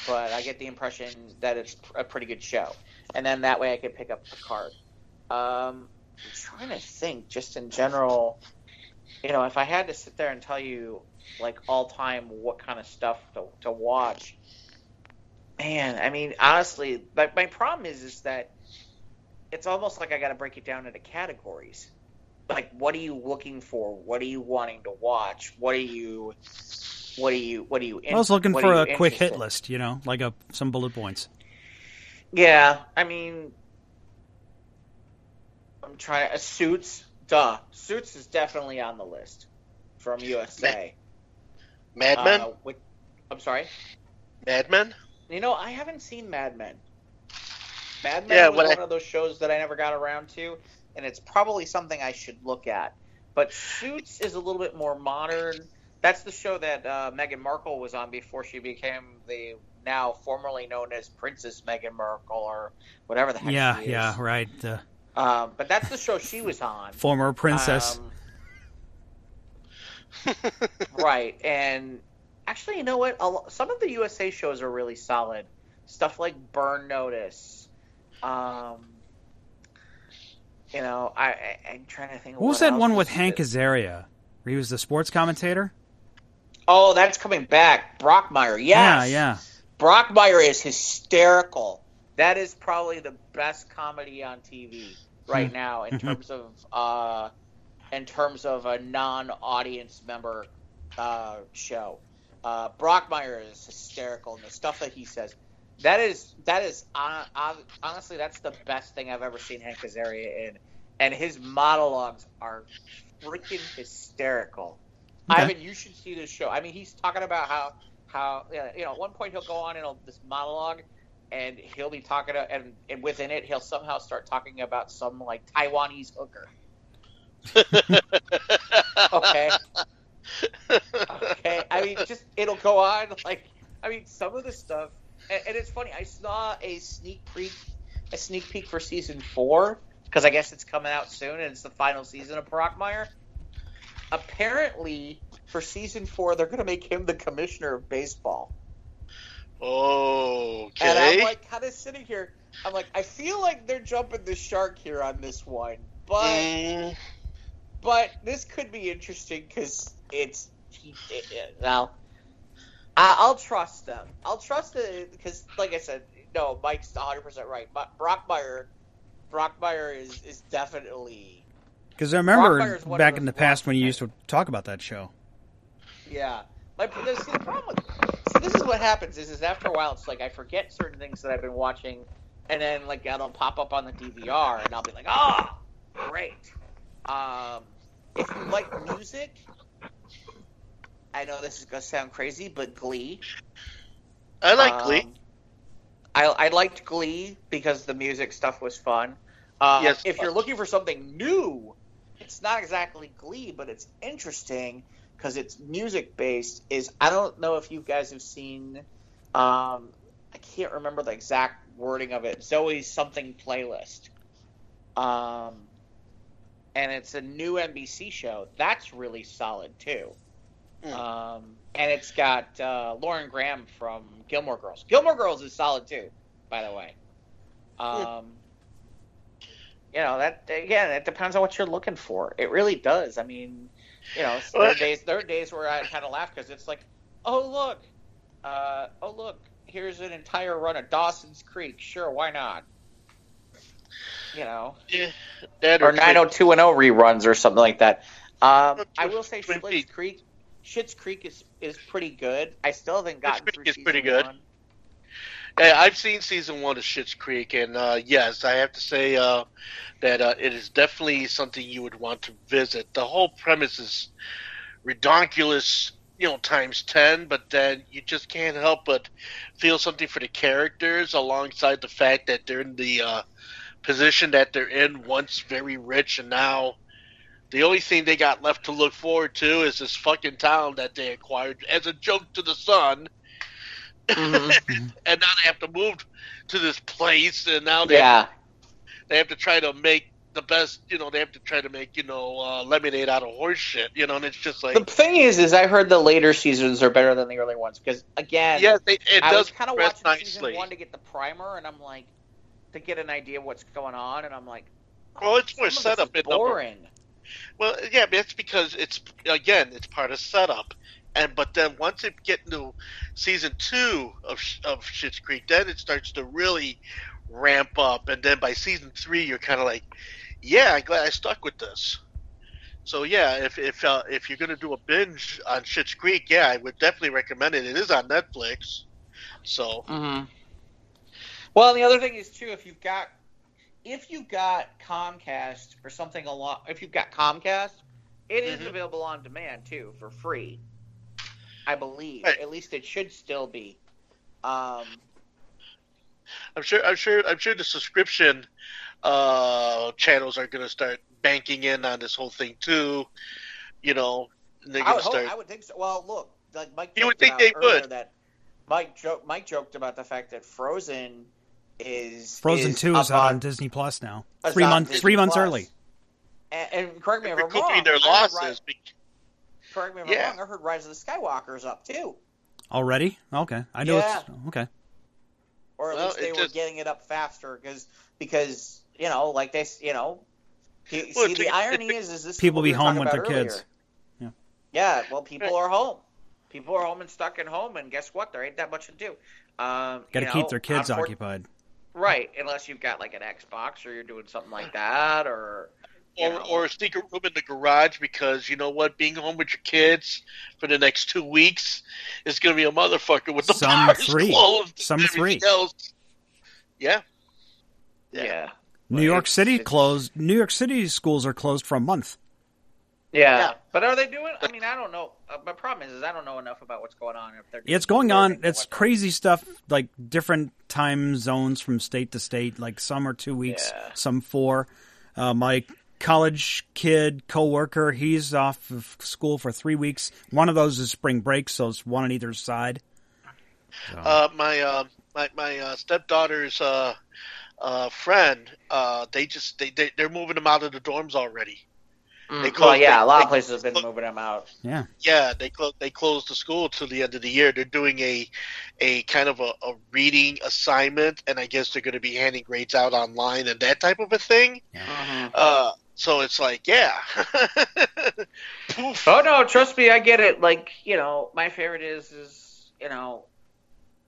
But I get the impression that it's a pretty good show. And then that way I could pick up Picard. Um... I'm trying to think, just in general, you know, if I had to sit there and tell you, like, all time what kind of stuff to, to watch, man, I mean, honestly, but my problem is, is that it's almost like I got to break it down into categories. Like, what are you looking for? What are you wanting to watch? What are you, what are you, what are you? In, I was looking for a quick hit list, you know, like a some bullet points. Yeah, I mean. I'm trying uh, Suits, duh. Suits is definitely on the list from U S A. Mad Men? Uh, which, I'm sorry? Mad Men? You know, I haven't seen Mad Men. Mad Men yeah, was one I... of those shows that I never got around to, and it's probably something I should look at. But Suits is a little bit more modern. That's the show that uh, Meghan Markle was on before she became the now formerly known as Princess Meghan Markle or whatever the heck yeah, she is. Yeah, yeah, right. Uh... Um, but that's the show she was on. Former princess. Um, right. And actually, you know what? A, some of the U S A shows are really solid. Stuff like Burn Notice. Um, you know, I, I, I'm trying to think. What was that one with Hank Azaria? Where he was the sports commentator? Oh, that's coming back. Brockmire. Yes. Yeah, yeah. Brockmire is hysterical. That is probably the best comedy on T V right now in terms of uh, in terms of a non-audience member uh, show. Uh, Brockmire is hysterical, and the stuff that he says. That is that is uh, uh, honestly that's the best thing I've ever seen Hank Azaria in, and his monologues are freaking hysterical. Okay. I mean, you should see this show. I mean, he's talking about how how you know at one point he'll go on in a, this monologue. And he'll be talking, to, and, and within it, he'll somehow start talking about some like Taiwanese hooker. okay, okay. I mean, just it'll go on. Like, I mean, some of the stuff, and, and it's funny. I saw a sneak peek, a sneak peek for season four because I guess it's coming out soon, and it's the final season of Brockmire. Apparently, for season four, they're going to make him the commissioner of baseball. Oh, okay. And I'm like kind of sitting here. I'm like, I feel like they're jumping the shark here on this one, but mm. But this could be interesting because it's it, now I'll trust them. I'll trust it because, like I said, no, Mike's one hundred percent right. But Brockmire, Brockmire is is definitely because I remember back in the past when you used to talk about that show. Yeah, my see, the problem with see this is what happens is is after a while it's like I forget certain things that I've been watching, and then like that'll pop up on the D V R and I'll be like, ah, oh, great. Um, if you like music, I know this is gonna sound crazy, but Glee. I like um, Glee. I I liked Glee because the music stuff was fun. Uh, yes, if much. You're looking for something new, it's not exactly Glee, but it's interesting because it's music based. Is I don't know if you guys have seen. Um, I can't remember the exact wording of it. Zoe's something playlist. Um. And it's a new N B C show. That's really solid, too. Mm. Um, and it's got uh, Lauren Graham from Gilmore Girls. Gilmore Girls is solid, too, by the way. Um, mm. You know, that again, it depends on what you're looking for. It really does. I mean, you know, there are days, there are days where I kind of laugh because it's like, oh, look. Uh, oh, look. Here's an entire run of Dawson's Creek. Sure, why not? You know, yeah, that or nine oh two one oh reruns or something like that. Um, I will say Schitt's Creek, Schitt's Creek is, is pretty good. I still haven't gotten Schitt's Creek through is season pretty good. One. Hey, I've seen season one of Schitt's Creek, and uh, yes, I have to say uh, that uh, it is definitely something you would want to visit. The whole premise is redonkulous, you know, times ten, but then you just can't help but feel something for the characters alongside the fact that they're in the uh, position that they're in, once very rich, and now the only thing they got left to look forward to is this fucking town that they acquired as a joke to the sun. Mm-hmm. And now they have to move to this place, and now they yeah. have, they have to try to make the best. You know, they have to try to make you know uh, lemonade out of horse shit. You know, and it's just like the thing is, is I heard the later seasons are better than the early ones because again, yeah, they, it I does kind of watching nicely. Season one to get the primer, and I'm like. To get an idea of what's going on, and I'm like, oh, well, it's more setup. It's boring. Number. Well, yeah, but it's because it's again, it's part of setup, and but then once it get into season two of of Schitt's Creek, then it starts to really ramp up, and then by season three, you're kind of like, yeah, I'm glad I stuck with this. So yeah, if if uh, if you're gonna do a binge on Schitt's Creek, yeah, I would definitely recommend it. It is on Netflix, so. Mm-hmm. Well, and the other thing is too, if you've got, if you got Comcast or something along, if you've got Comcast, it mm-hmm. is available on demand too for free, I believe. Right. At least it should still be. Um, I'm sure. I'm sure. I'm sure the subscription uh, channels are going to start banking in on this whole thing too. You know, they're I would, start... hope, I would think so. Well, look, like Mike. You would think they would. That Mike joked. Mike joked about the fact that Frozen. Is Frozen is two is on, on Disney Plus now. Three months, three months Plus. Early. And, and correct me if I'm wrong. Could be their losses. Rise, correct me if yeah. I'm wrong. I heard Rise of the Skywalker's up too. Already? Okay, I know yeah. it's okay. Or at well, least they were just... getting it up faster because because you know like they you know see well, the irony is is this people be home with their earlier. Kids. Yeah. Yeah. Well, people right. are home. People are home and stuck at home, and guess what? There ain't that much to do. Um, Got to you know, keep their kids I'm occupied. Right, unless you've got like an Xbox or you're doing something like that, or or, know. or a secret room in the garage because you know what, being home with your kids for the next two weeks is going to be a motherfucker with the some bars three, closed, some three. Else. Yeah. yeah, yeah. New well, York City it's... closed. New York City schools are closed for a month. Yeah. yeah, but are they doing? I mean, I don't know. Uh, my problem is, is I don't know enough about what's going on. If they're it's going on. It's crazy stuff, like different time zones from state to state. Like some are two weeks, yeah. some four. Uh, my college kid coworker, he's off of school for three weeks. One of those is spring break, so it's one on either side. So. Uh, my, uh, my my uh, stepdaughter's uh, uh, friend, uh, they just they, they they're moving them out of the dorms already. They closed, well, yeah, they, a lot of places have been closed, moving them out. Yeah, yeah, they closed. They closed the school till the end of the year. They're doing a, a kind of a, a reading assignment, and I guess they're going to be handing grades out online and that type of a thing. Yeah. Uh-huh. Uh, So it's like, yeah. Oh, no, trust me, I get it. Like, you know, my favorite is, is you know,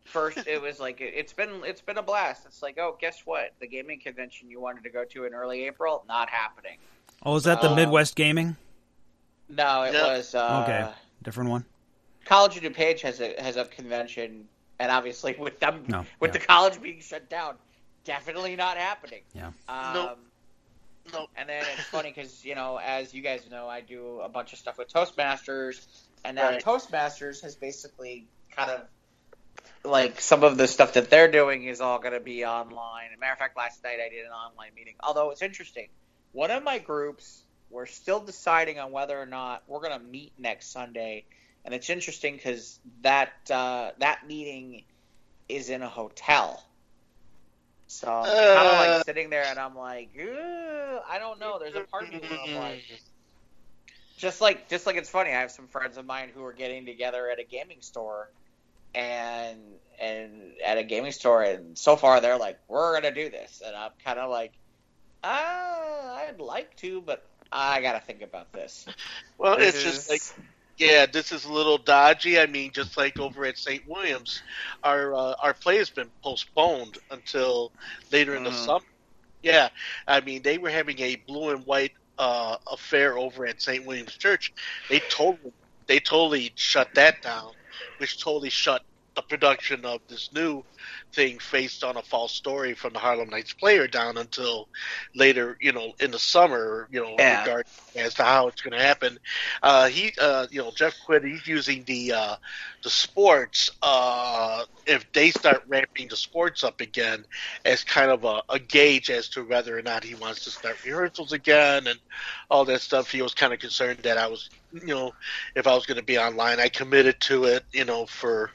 first it was like, it's been it's been a blast. It's like, oh, guess what? The gaming convention you wanted to go to in early April, not happening. Oh, is that the um, Midwest Gaming? No, it yeah. was... Uh, okay, different one. College of DuPage has a has a convention, and obviously with them no, with yeah. the college being shut down, definitely not happening. Yeah. Um, nope. Nope. And then it's funny because, you know, as you guys know, I do a bunch of stuff with Toastmasters, and now right. Toastmasters has basically kind of, like, some of the stuff that they're doing is all going to be online. As a matter of fact, last night I did an online meeting, although it's interesting. One of my groups, we're still deciding on whether or not we're going to meet next Sunday. And it's interesting because that uh, that meeting is in a hotel. So I'm uh, kind of like sitting there and I'm like, I don't know. There's a part of me where I'm like, just like, just like it's funny. I have some friends of mine who are getting together at a gaming store and and at a gaming store. And so far they're like, we're going to do this. And I'm kind of like, ah, I'd like to, but I got to think about this. Well, this it's is... just like. Yeah, this is a little dodgy. I mean, just like over at Saint Williams, our uh, our play has been postponed until later in the mm. summer. Yeah, I mean, they were having a blue and white uh, affair over at Saint Williams Church. They totally they totally shut that down, which totally shut the production of this new thing based on a false story from the Harlem Nights player down until later, you know, in the summer, you know, yeah. regarding as to how it's going to happen. Uh, he, uh, you know, Jeff Quitt, he's using the uh, the sports. Uh, if they start ramping the sports up again, as kind of a, a gauge as to whether or not he wants to start rehearsals again and all that stuff, he was kind of concerned that I was, you know, if I was going to be online, I committed to it, you know, for.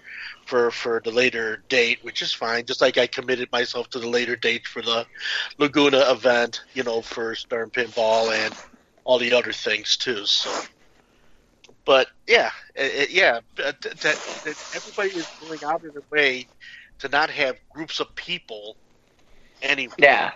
For, for the later date, which is fine, just like I committed myself to the later date for the Laguna event, you know, for Stern Pinball and all the other things too. So, but yeah, it, yeah, that, that, that everybody is going out of their way to not have groups of people anywhere. Yeah.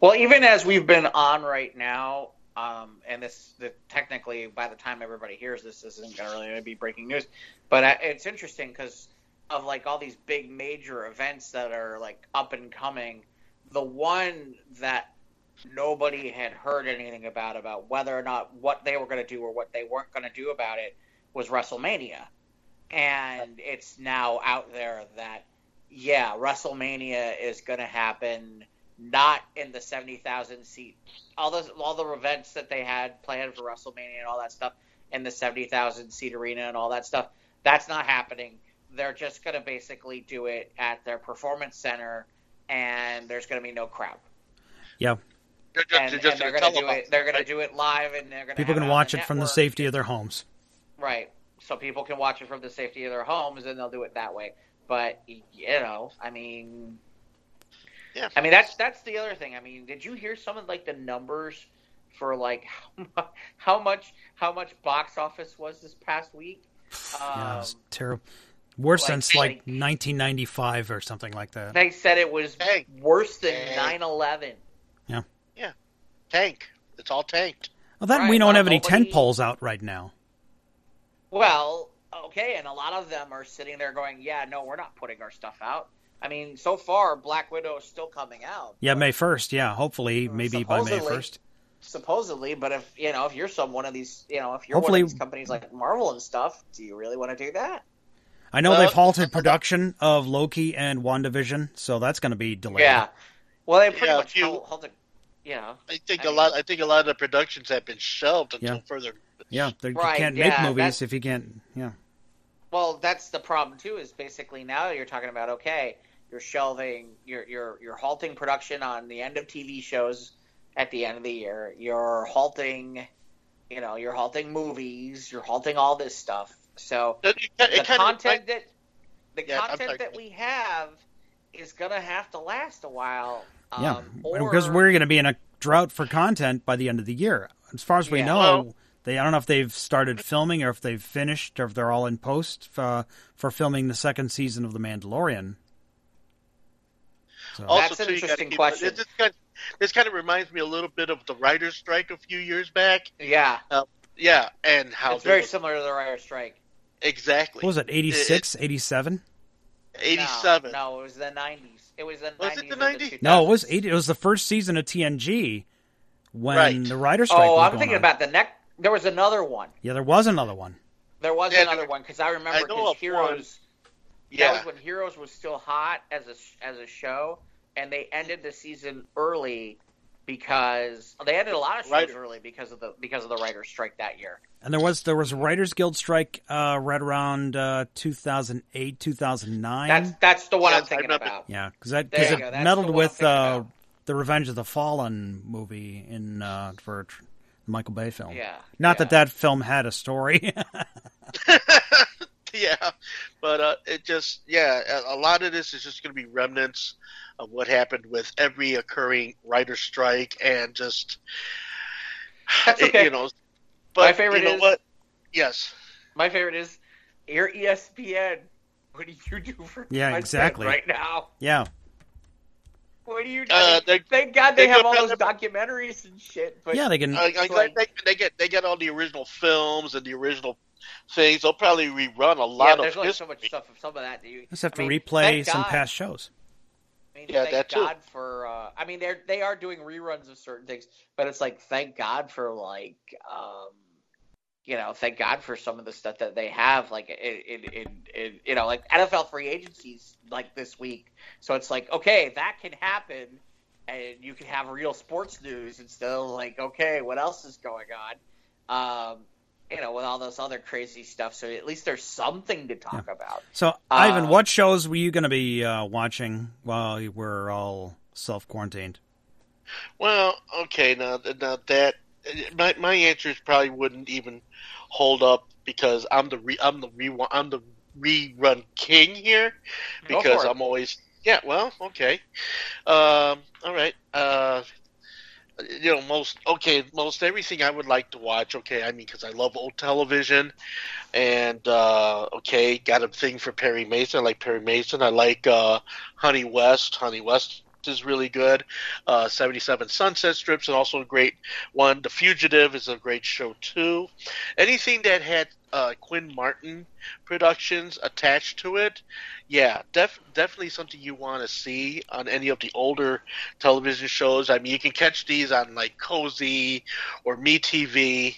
Well, even as we've been on right now, Um, and this, the, technically, by the time everybody hears this, this isn't gonna really be breaking news. But I, it's interesting because of like all these big major events that are like up and coming. The one that nobody had heard anything about, about whether or not what they were gonna do or what they weren't gonna do about it, was WrestleMania. And it's now out there that yeah, WrestleMania is gonna happen. Not in the seventy thousand seat, all those, all the events that they had planned for WrestleMania and all that stuff in the seventy thousand seat arena and all that stuff, that's not happening. They're just going to basically do it at their performance center, and there's going to be no crowd. Yeah. They're just, and, just and they're going to do it. They're going to do it live, and they're going to people can watch it from the safety of their homes. Right. So people can watch it from the safety of their homes, and they'll do it that way. But you know, I mean. Yeah. I mean, that's that's the other thing. I mean, did you hear some of like the numbers for like how much how much, how much box office was this past week? Um, yeah, it was terrible. Worse like, since like, like nineteen ninety-five or something like that. They said it was tank. worse than nine eleven. Yeah. Yeah. Tank. It's all tanked. Well, then right, we don't have any nobody... tent poles out right now. Well, okay, and a lot of them are sitting there going, "Yeah, no, we're not putting our stuff out." I mean, so far, Black Widow is still coming out. Yeah, May first, yeah. Hopefully, maybe by May first. Supposedly, but if, you know, if you're some one of these, you know, if you're Hopefully. one of these companies like Marvel and stuff, do you really want to do that? I know uh, they've halted production of Loki and WandaVision, so that's going to be delayed. Yeah. Well, they pretty yeah, much you, halted, you know. I think, I, mean, a lot, I think a lot of the productions have been shelved until yeah. further. Yeah, they right, can't make yeah, movies if you can't, yeah. Well, that's the problem, too, is basically now you're talking about, okay, You're shelving, you're, you're, you're halting production on the end of T V shows at the end of the year. You're halting, you know, you're halting movies. You're halting all this stuff. So it, it, the it content, of, that, the yeah, content that we have is going to have to last a while. Yeah, um, or, because we're going to be in a drought for content by the end of the year. As far as we yeah, know, well, they I don't know if they've started filming or if they've finished or if they're all in post uh, for filming the second season of The Mandalorian. So. Also, that's an too, interesting question. It, it's, This kind of reminds me a little bit of the writer's strike a few years back. Yeah. Uh, yeah, and how... It's very was, similar to the writer's strike. Exactly. What was it, eighty-six, it, eighty-seven? eighty-seven. No, no, it was the nineties. It was the was nineties. Was it the nineties? The no, it was eighty. It was the first season of T N G when right. the writer's strike oh, was Oh, I'm thinking on. about the next... There was another one. Yeah, there was another one. There was yeah, another there, one, because I remember because Heroes... Yeah. That was when Heroes was still hot as a, as a show, and they ended the season early because – they ended a lot of shows Writer. early because of the because of the writer's strike that year. And there was there was a Writers Guild strike uh, right around uh, two thousand eight, two thousand nine. That's, that's the one yeah, I'm thinking about. Yeah, because it meddled with uh, the Revenge of the Fallen movie in uh, for the Michael Bay film. Yeah. Not yeah. that that film had a story. Yeah, but uh, it just, yeah, a lot of this is just going to be remnants of what happened with every occurring writer's strike and just, That's okay. it, you know. But my favorite you know is, what? Yes. My favorite is, Air E S P N, what do you do for yeah, exactly. right now? Yeah. What do you do? Uh, they, Thank God they, they have all those documentaries and shit. But yeah, they can. Uh, like, they, they, get, they get all the original films and the original things. They'll probably rerun a lot yeah, of like history. There's so much stuff, some of that. That you just have I to mean, replay some God. past shows. I mean, yeah, thank that too. God for, uh, I mean, they're, they are doing reruns of certain things, but it's like, thank God for, like, um, you know, thank God for some of the stuff that they have, like, in, in, in you know, like, N F L free agencies, like, this week. So it's like, okay, that can happen, and you can have real sports news and still, like, okay, what else is going on? Um, you know, with all this other crazy stuff. So at least there's something to talk yeah. about. So, Ivan, um, what shows were you going to be uh, watching while you were all self-quarantined? Well, okay, now, now that my my answers probably wouldn't even hold up because I'm the re, I'm the re, I'm the rerun king here because I'm always yeah. Well, okay, um, all right. Uh, You know, most, okay, most everything I would like to watch, okay, I mean, because I love old television, and, uh, okay, got a thing for Perry Mason, I like Perry Mason, I like, uh, Honey West, Honey West is really good, uh, seventy-seven Sunset Strips is also a great one, The Fugitive is a great show, too, anything that had, uh, Quinn Martin productions attached to it, yeah, def- definitely something you want to see on any of the older television shows. I mean, you can catch these on like Cozy or MeTV.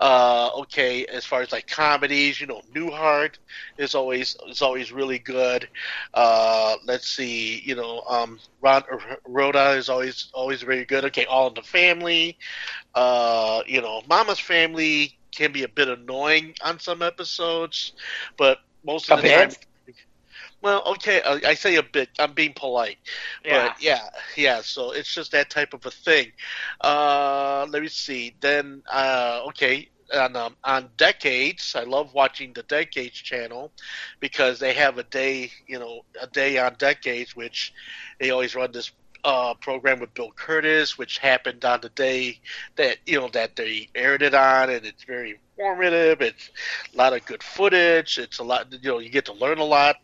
Uh, okay, as far as like comedies, you know, Newhart is always is always really good. Uh, let's see, you know, um, Ron, Rhoda is always always very good. Okay, All in the Family, uh, you know, Mama's Family can be a bit annoying on some episodes, but most of a the bit? time, well, okay, I, I say a bit. I'm being polite, yeah. but yeah, yeah. So it's just that type of a thing. Uh, let me see. Then, uh, okay, on um, on Decades, I love watching the Decades channel because they have a day, you know, a day on Decades, which they always run this Uh, program with Bill Curtis, which happened on the day that you know that they aired it on, and it's very informative. It's a lot of good footage. It's a lot, you know, you get to learn a lot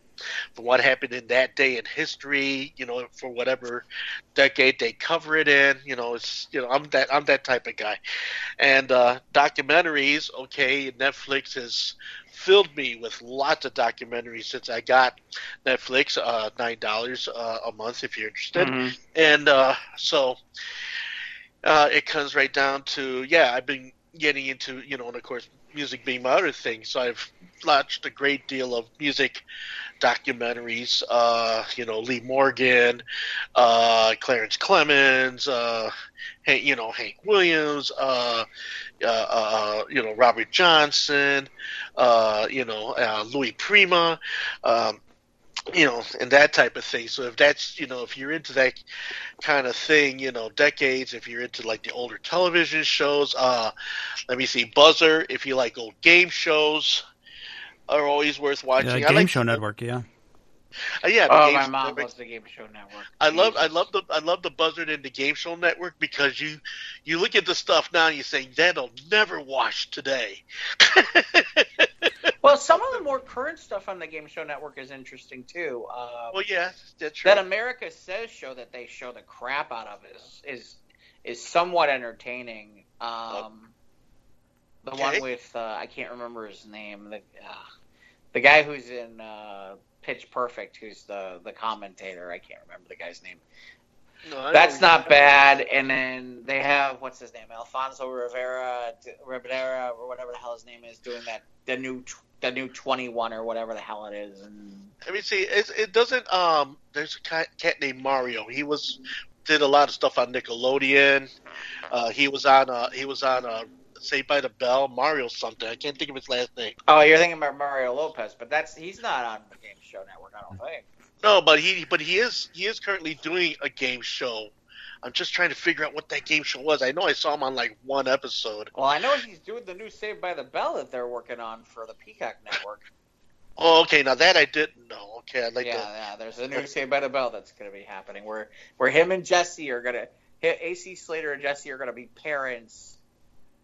from what happened in that day in history. You know, for whatever decade they cover it in. You know, it's you know I'm that I'm that type of guy. And uh, documentaries, okay, Netflix is. Filled me with lots of documentaries since I got Netflix, uh, nine dollars uh, a month if you're interested. Mm-hmm. And uh, so uh, it comes right down to, yeah, I've been getting into, you know, and of course music being my other thing. So I've watched a great deal of music documentaries, uh, you know, Lee Morgan, uh, Clarence Clemens, uh, you know, Hank Williams, uh, uh, uh, you know, Robert Johnson, uh, you know, uh, Louis Prima, um, you know, and that type of thing. So if that's, you know, if you're into that kind of thing, you know, Decades, if you're into like the older television shows, uh, let me see, Buzzer, if you like old game shows, are always worth watching. Yeah, Game I like Show the, Network, yeah. Uh, yeah. The oh, Game my mom Network. loves the Game Show Network. I love, I love the, I love the Buzzard and the Game Show Network because you, you look at the stuff now and you say that'll never wash today. Well, some of the more current stuff on the Game Show Network is interesting, too. Uh, well, yeah, that's true. That America Says show that they show the crap out of is is, is somewhat entertaining. Um, the okay. one with, uh, I can't remember his name, the, uh, the guy who's in uh, Pitch Perfect, who's the, the commentator. I can't remember the guy's name. No, that's not bad. And then they have, what's his name, Alfonso Rivera, Rivera, or whatever the hell his name is, doing that the new the new twenty-one or whatever the hell it is. And I mean, see, it's, it doesn't. Um, there's a cat named Mario. He was did a lot of stuff on Nickelodeon. Uh, he was on. Uh, he was on. Uh, Saved by the Bell, Mario something. I can't think of his last name. Oh, you're thinking about Mario Lopez, but that's he's not on the Game Show Network, I don't think. No, but he but he is he is currently doing a game show. I'm just trying to figure out what that game show was. I know I saw him on like one episode. Well, I know he's doing the new Saved by the Bell that they're working on for the Peacock Network. Oh, okay. Now that I didn't know. Okay, I like yeah, that. Yeah, there's a new Saved by the Bell that's going to be happening where where him and Jesse are going to A C Slater and Jesse are going to be parents.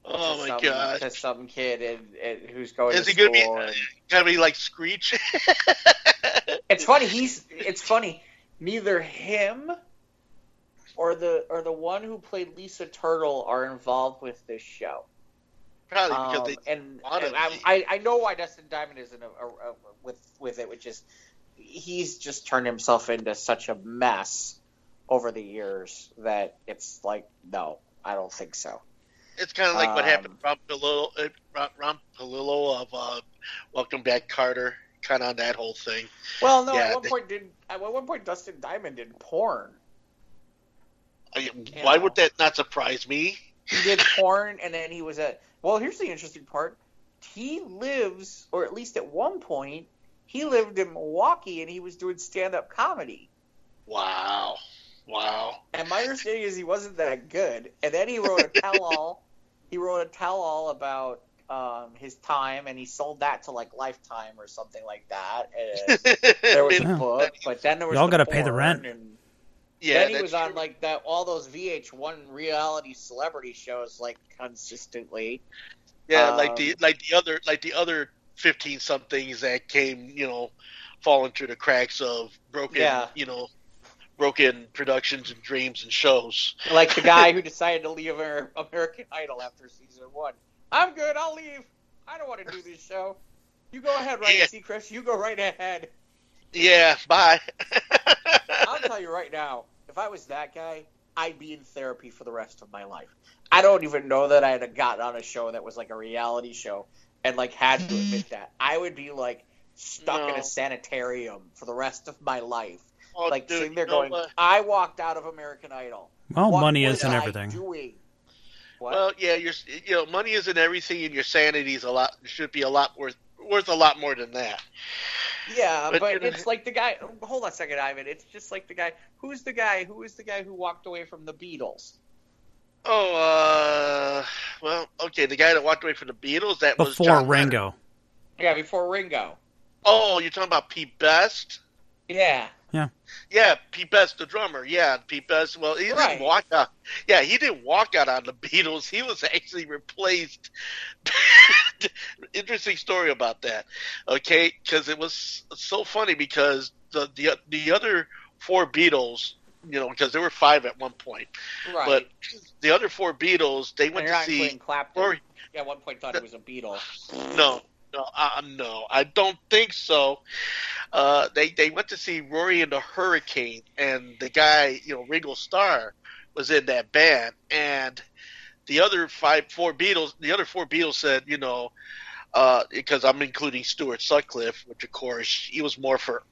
Oh my some, god! To some kid and, and who's going Is to school. Is he gonna be? And... Gonna be like Screech? It's funny. He's. It's funny. Neither him or the or the one who played Lisa Turtle are involved with this show. Probably because um, they. And, and I I know why Dustin Diamond isn't a, a, a, with with it, which is he's just turned himself into such a mess over the years that it's like, no, I don't think so. It's kind of like what um, happened to Ron Palillo, uh, Ron Palillo of uh, Welcome Back, Carter, kind of on that whole thing. Well, no, yeah, at one they, point didn't. At one point, Dustin Diamond did porn. I, why know. Would that not surprise me? He did porn, and then he was at. Well, here's the interesting part. He lives, or at least at one point, he lived in Milwaukee, and he was doing stand-up comedy. Wow. Wow. And my understanding is he wasn't that good. And then he wrote a tell-all. He wrote a tell-all about um, his time, and he sold that to, like, Lifetime or something like that. And there was yeah. a book, but then there was Y'all the gotta pay the rent. And yeah, then he was on, true. like, that all those V H one reality celebrity shows, like, consistently. Yeah, um, like the like the other like the other fifteen-somethings that came, you know, falling through the cracks of broken, yeah. you know, broken productions and dreams and shows. Like the guy who decided to leave American Idol after season one. I'm good. I'll leave. I don't want to do this show. You go ahead, right? Yeah. See, Chris, you go right ahead. Yeah, bye. I'll tell you right now, if I was that guy, I'd be in therapy for the rest of my life. I don't even know that I'd have gotten on a show that was like a reality show and like had to admit that. I would be like stuck no. in a sanitarium for the rest of my life. Oh, like dude, sitting there going, know, uh, I walked out of American Idol. Well, what money isn't everything. What? Well, yeah, you're, you know, money isn't everything, and your sanity is a lot. Should be a lot worth worth a lot more than that. Yeah, but, but it's like the guy. Hold on a second, Ivan. It's just like the guy. Who's the guy? Who is the guy who walked away from the Beatles? Oh, uh, well, okay, the guy that walked away from the Beatles that before was before Ringo. Carter. Yeah, before Ringo. Oh, you're talking about Pete Best? Yeah. Yeah, yeah, Pete Best, the drummer. Yeah, Pete Best. Well, he right. didn't walk out. Yeah, he didn't walk out on the Beatles. He was actually replaced. Interesting story about that. Okay, because it was so funny because the the the other four Beatles, you know, because there were five at one point. Right. But the other four Beatles, they went to see. Or, yeah, at one point thought the, it was a Beatle. No. No, uh, no, I don't think so. Uh, they they went to see Rory and the Hurricane, and the guy, you know, Ringo Starr was in that band, and the other five, four Beatles, the other four Beatles said, you know, uh, because I'm including Stuart Sutcliffe, which of course he was more for,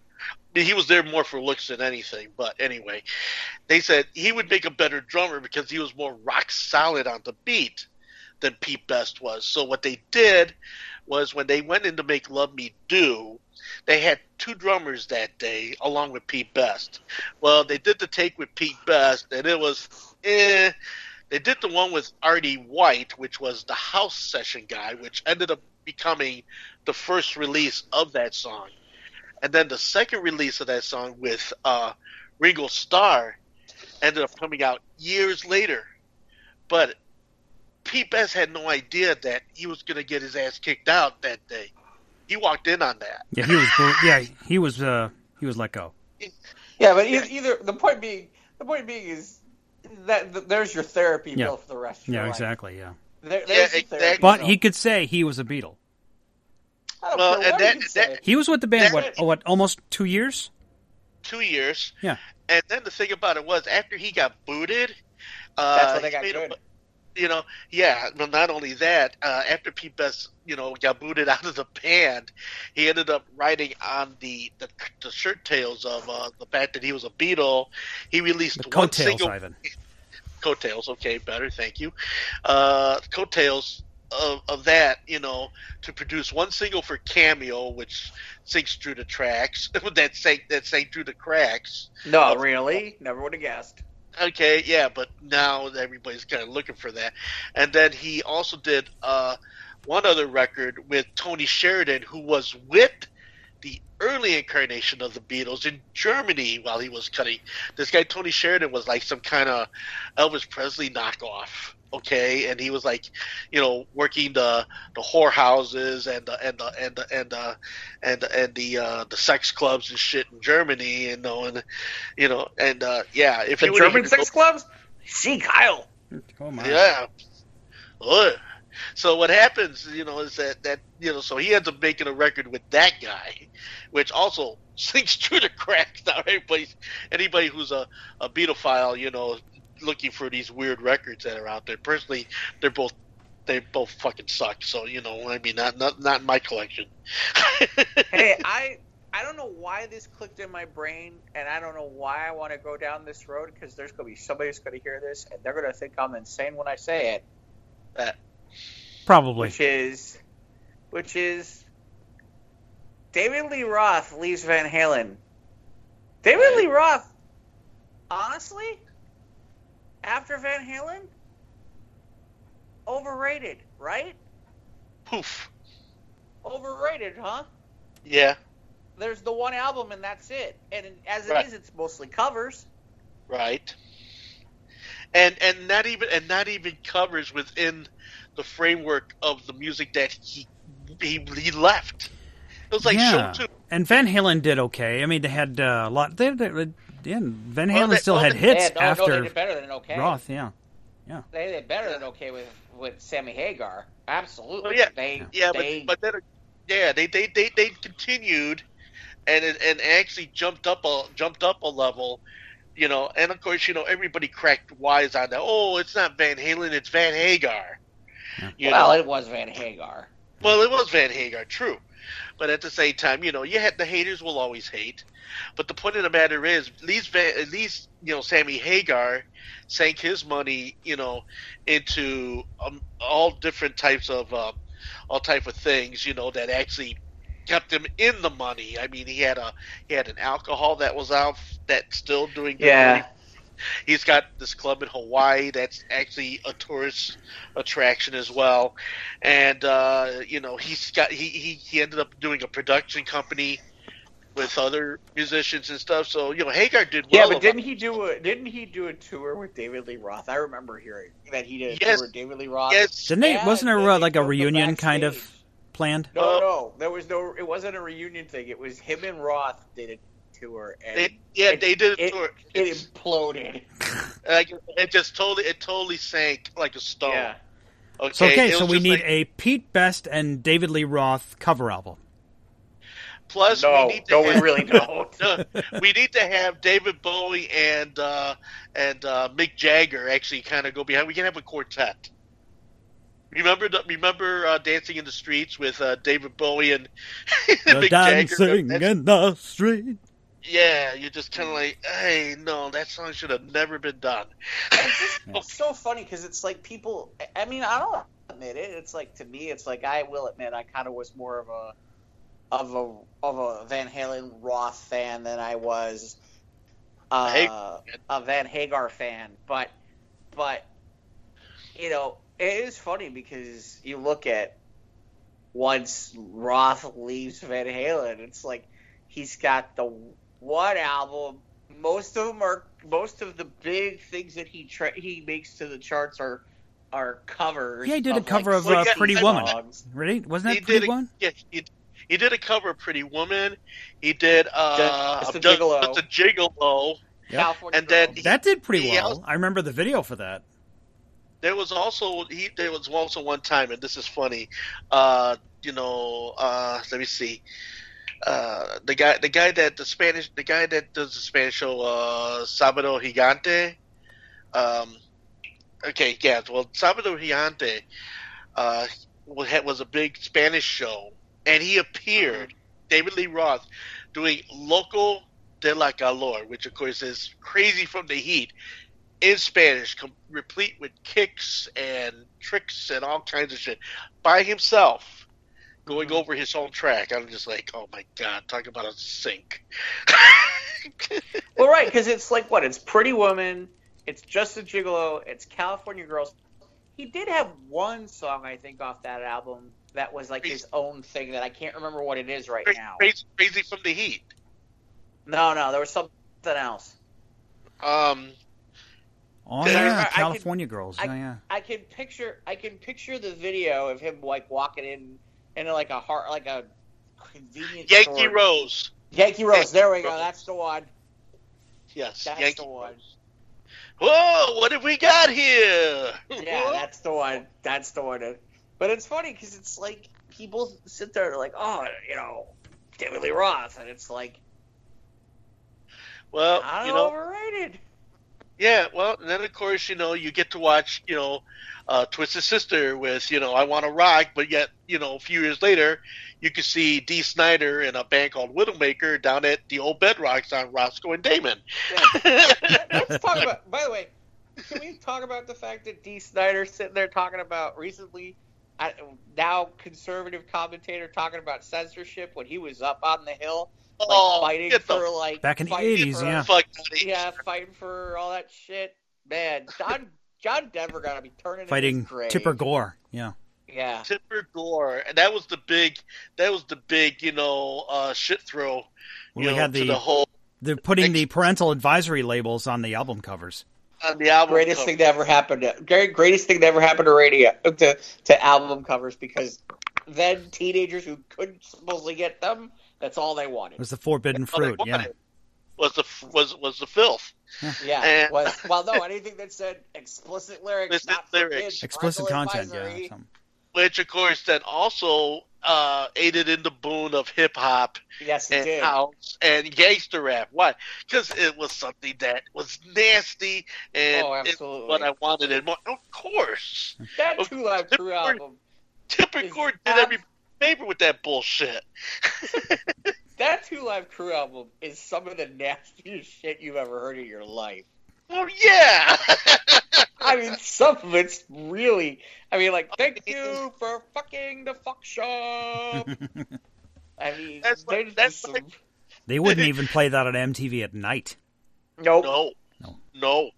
he was there more for looks than anything. But anyway, they said he would make a better drummer because he was more rock solid on the beat than Pete Best was. So what they did was when they went in to make Love Me Do, they had two drummers that day along with Pete Best. Well, they did the take with Pete Best, and it was eh. They did the one with Artie White, which was the house session guy, which ended up becoming the first release of that song. And then the second release of that song with uh, Ringo Starr ended up coming out years later. But Pete Best had no idea that he was going to get his ass kicked out that day. he walked in on that. Yeah, he was. Yeah, he was. Uh, he was let go. Yeah, but yeah. either the point being, the point being is that the, there's your therapy yeah. bill for the rest of your yeah, life. Exactly, yeah. There, yeah, exactly. But he could say he was a Beatle. Oh, well, and that, that, he was with the band that, what, what almost two years. Two years. Yeah. And then the thing about it was, after he got booted, uh, that's when they got good. A, you know, yeah. Well, not only that, uh, after Pete Best, you know, got booted out of the band, he ended up writing on the the, the shirt tails of uh, the fact that he was a Beatle. He released the one coattails, single. Ivan. Coattails, okay, better, thank you. Uh, coattails of, of that, you know, to produce one single for Cameo, which sinks through the tracks, that sank that sank through the cracks. No, uh, really? Never would have guessed. Okay, yeah, but now everybody's kind of looking for that. And then he also did uh, one other record with Tony Sheridan, who was with the early incarnation of the Beatles in Germany while he was cutting. This guy Tony Sheridan was like some kind of Elvis Presley knockoff, okay? And he was like, you know, working the the whorehouses and the and the and the and the and the, and the uh the sex clubs and shit in Germany, you know, and you know, and uh yeah, if the you German sex go, clubs, see Kyle. Oh my. Yeah. Ugh. So what happens, you know, is that, that, you know, so he ends up making a record with that guy, which also sinks through the cracks. Now everybody's, anybody who's a, a Beatophile, you know, looking for these weird records that are out there. Personally, they're both, they both fucking suck. So, you know, I mean, not, not, not in my collection. Hey, I, I don't know why this clicked in my brain, and I don't know why I want to go down this road, because there's going to be somebody who's going to hear this, and they're going to think I'm insane when I say it. Uh, Probably. Which is, which is, David Lee Roth leaves Van Halen. David Lee Roth, honestly, after Van Halen, overrated, right? Poof. Overrated, huh? Yeah. There's the one album and that's it. And as it right. is, it's mostly covers. Right. And and not even and not even covers within the framework of the music that he he, he left. It was like yeah. show two. And Van Halen did okay. I mean, they had uh, a lot. They, they, they, yeah, Van Halen well, they, still well, had they, hits they had, no, after no, they did better than okay. Roth. Yeah, yeah. They did better than okay with, with Sammy Hagar. Absolutely. Well, yeah, they, yeah, they, but, but then, yeah, they they they they continued, and and actually jumped up a jumped up a level. You know, and of course, you know, everybody cracked wise on that. Oh, it's not Van Halen, it's Van Hagar. You well, know? It was Van Hagar. Well, it was Van Hagar, true. But at the same time, you know, you had the haters will always hate. But the point of the matter is, at least, Van, at least you know, Sammy Hagar sank his money, you know, into um, all different types of um, all type of things, you know, that actually kept him in the money. I mean, he had a he had an alcohol that was out that's still doing good yeah. money. He's got this club in Hawaii that's actually a tourist attraction as well, and uh, you know he's got he, he he ended up doing a production company with other musicians and stuff. So you know Hagar did well. Yeah, but didn't he do a didn't he do a tour with David Lee Roth? I remember hearing that he did a yes. tour with David Lee Roth. Yes, didn't they? Wasn't there uh, like a reunion kind of? Planned? No, uh, no, there was no. It wasn't a reunion thing. It was him and Roth did a tour, and it, yeah, it, they did a tour. It, it imploded. Like it just totally, it totally sank like a stone. Yeah. Okay, so, okay, so we need like, a Pete Best and David Lee Roth cover album. Plus, no, we need to no, have, we really don't. No, we need to have David Bowie and uh, and uh, Mick Jagger actually kind of go behind. We can have a quartet. Remember, remember uh, Dancing in the Streets with uh, David Bowie and Mick Jagger? Dancing in the Street. Yeah, you're just kind of like, hey, no, that song should have never been done. It's, just, it's so funny because it's like people, I mean, I don't admit it. It's like, to me, it's like, I will admit I kind of was more of a of a, of a Van Halen Roth fan than I was uh, Hagar. a Van Hagar fan. But, but you know, it is funny because you look at once Roth leaves Van Halen, it's like he's got the one album. Most of them are most of the big things that he tra- he makes to the charts are are covers. Yeah, he did a cover like, of uh, Pretty Woman. Songs. Right? Wasn't that Pretty Woman? Yeah, he, He did a cover of Pretty Woman. He did uh, Just a Gigolo. Just a Gigolo. Yep. And then he, that did pretty well. Also, I remember the video for that. There was also he. There was also one time, and this is funny. Uh, you know, uh, let me see. Uh, the guy, the guy that the Spanish, the guy that does the Spanish show, uh, Sábado Gigante. Um, okay, yeah. Well, Sábado Gigante uh, was a big Spanish show, and he appeared, mm-hmm. David Lee Roth, doing local. De la Calor, which of course is Crazy from the Heat, in Spanish, com- replete with kicks and tricks and all kinds of shit, by himself, going mm-hmm. over his own track. I'm just like, oh my God, talk about a sink. Well, right, because it's like what? It's Pretty Woman, it's Just a Gigolo, it's California Girls. He did have one song, I think, off that album that was like crazy. His own thing that I can't remember what it is right crazy, now. Crazy, crazy from the Heat. No, no, there was something else. Um, oh yeah, I, California I can, Girls. I, yeah, yeah. I can picture, I can picture the video of him like walking in, in like a heart, like a convenience Yankee store. Rose. Yankee Rose. Yankee there we Rose. Go. That's the one. Yes, that's Yankee the one. Rose. Whoa! What have we got here? Yeah, that's the one. That's the one. But it's funny because it's like people sit there and they're like, oh, you know, David Lee Roth, and it's like. Well, not you know, overrated. Yeah, well, and then of course, you know, you get to watch, you know, uh, Twisted Sister with, you know, I Want to Rock, but yet, you know, a few years later, you can see Dee Snider in a band called Widowmaker down at the old Bedrocks on Roscoe and Damon. Yeah. Let's talk about, by the way, can we talk about the fact that Dee Snider's sitting there talking about recently, I, now conservative commentator talking about censorship when he was up on the hill? Like oh, fighting the, for like back in the eighties, for, yeah, fuck yeah, fighting for all that shit, man. John John Denver gotta be turning fighting in his grave. Tipper Gore, yeah, yeah, Tipper Gore, and that was the big, that was the big, you know, uh, shit throw. Well, you we know, had the, the whole. They're putting the parental advisory labels on the album covers. On the album, greatest cover. Thing that ever happened. To, greatest thing that ever happened to radio to to album covers because then teenagers who couldn't supposedly get them. That's all they wanted. It was the forbidden fruit, yeah. Was the was was the filth. Yeah. yeah was, well, no, anything that said explicit lyrics, explicit not lyrics. Kids, explicit content, advisory. Yeah. Which, of course, then also uh, aided in the boon of hip-hop yes, and did. House and gangster rap. Why? Because it was something that was nasty and oh, it, what I wanted it more. Of course. That Two Live Crew album. Tipper Gore did half- every. Favor with that bullshit. That Two Live Crew album is some of the nastiest shit you've ever heard in your life. Oh yeah. I mean, some of it's really. I mean, like, thank you for fucking the fuck shop. I mean, that's like, that's some... like... they wouldn't even play that on M T V at night. Nope. No, no, no,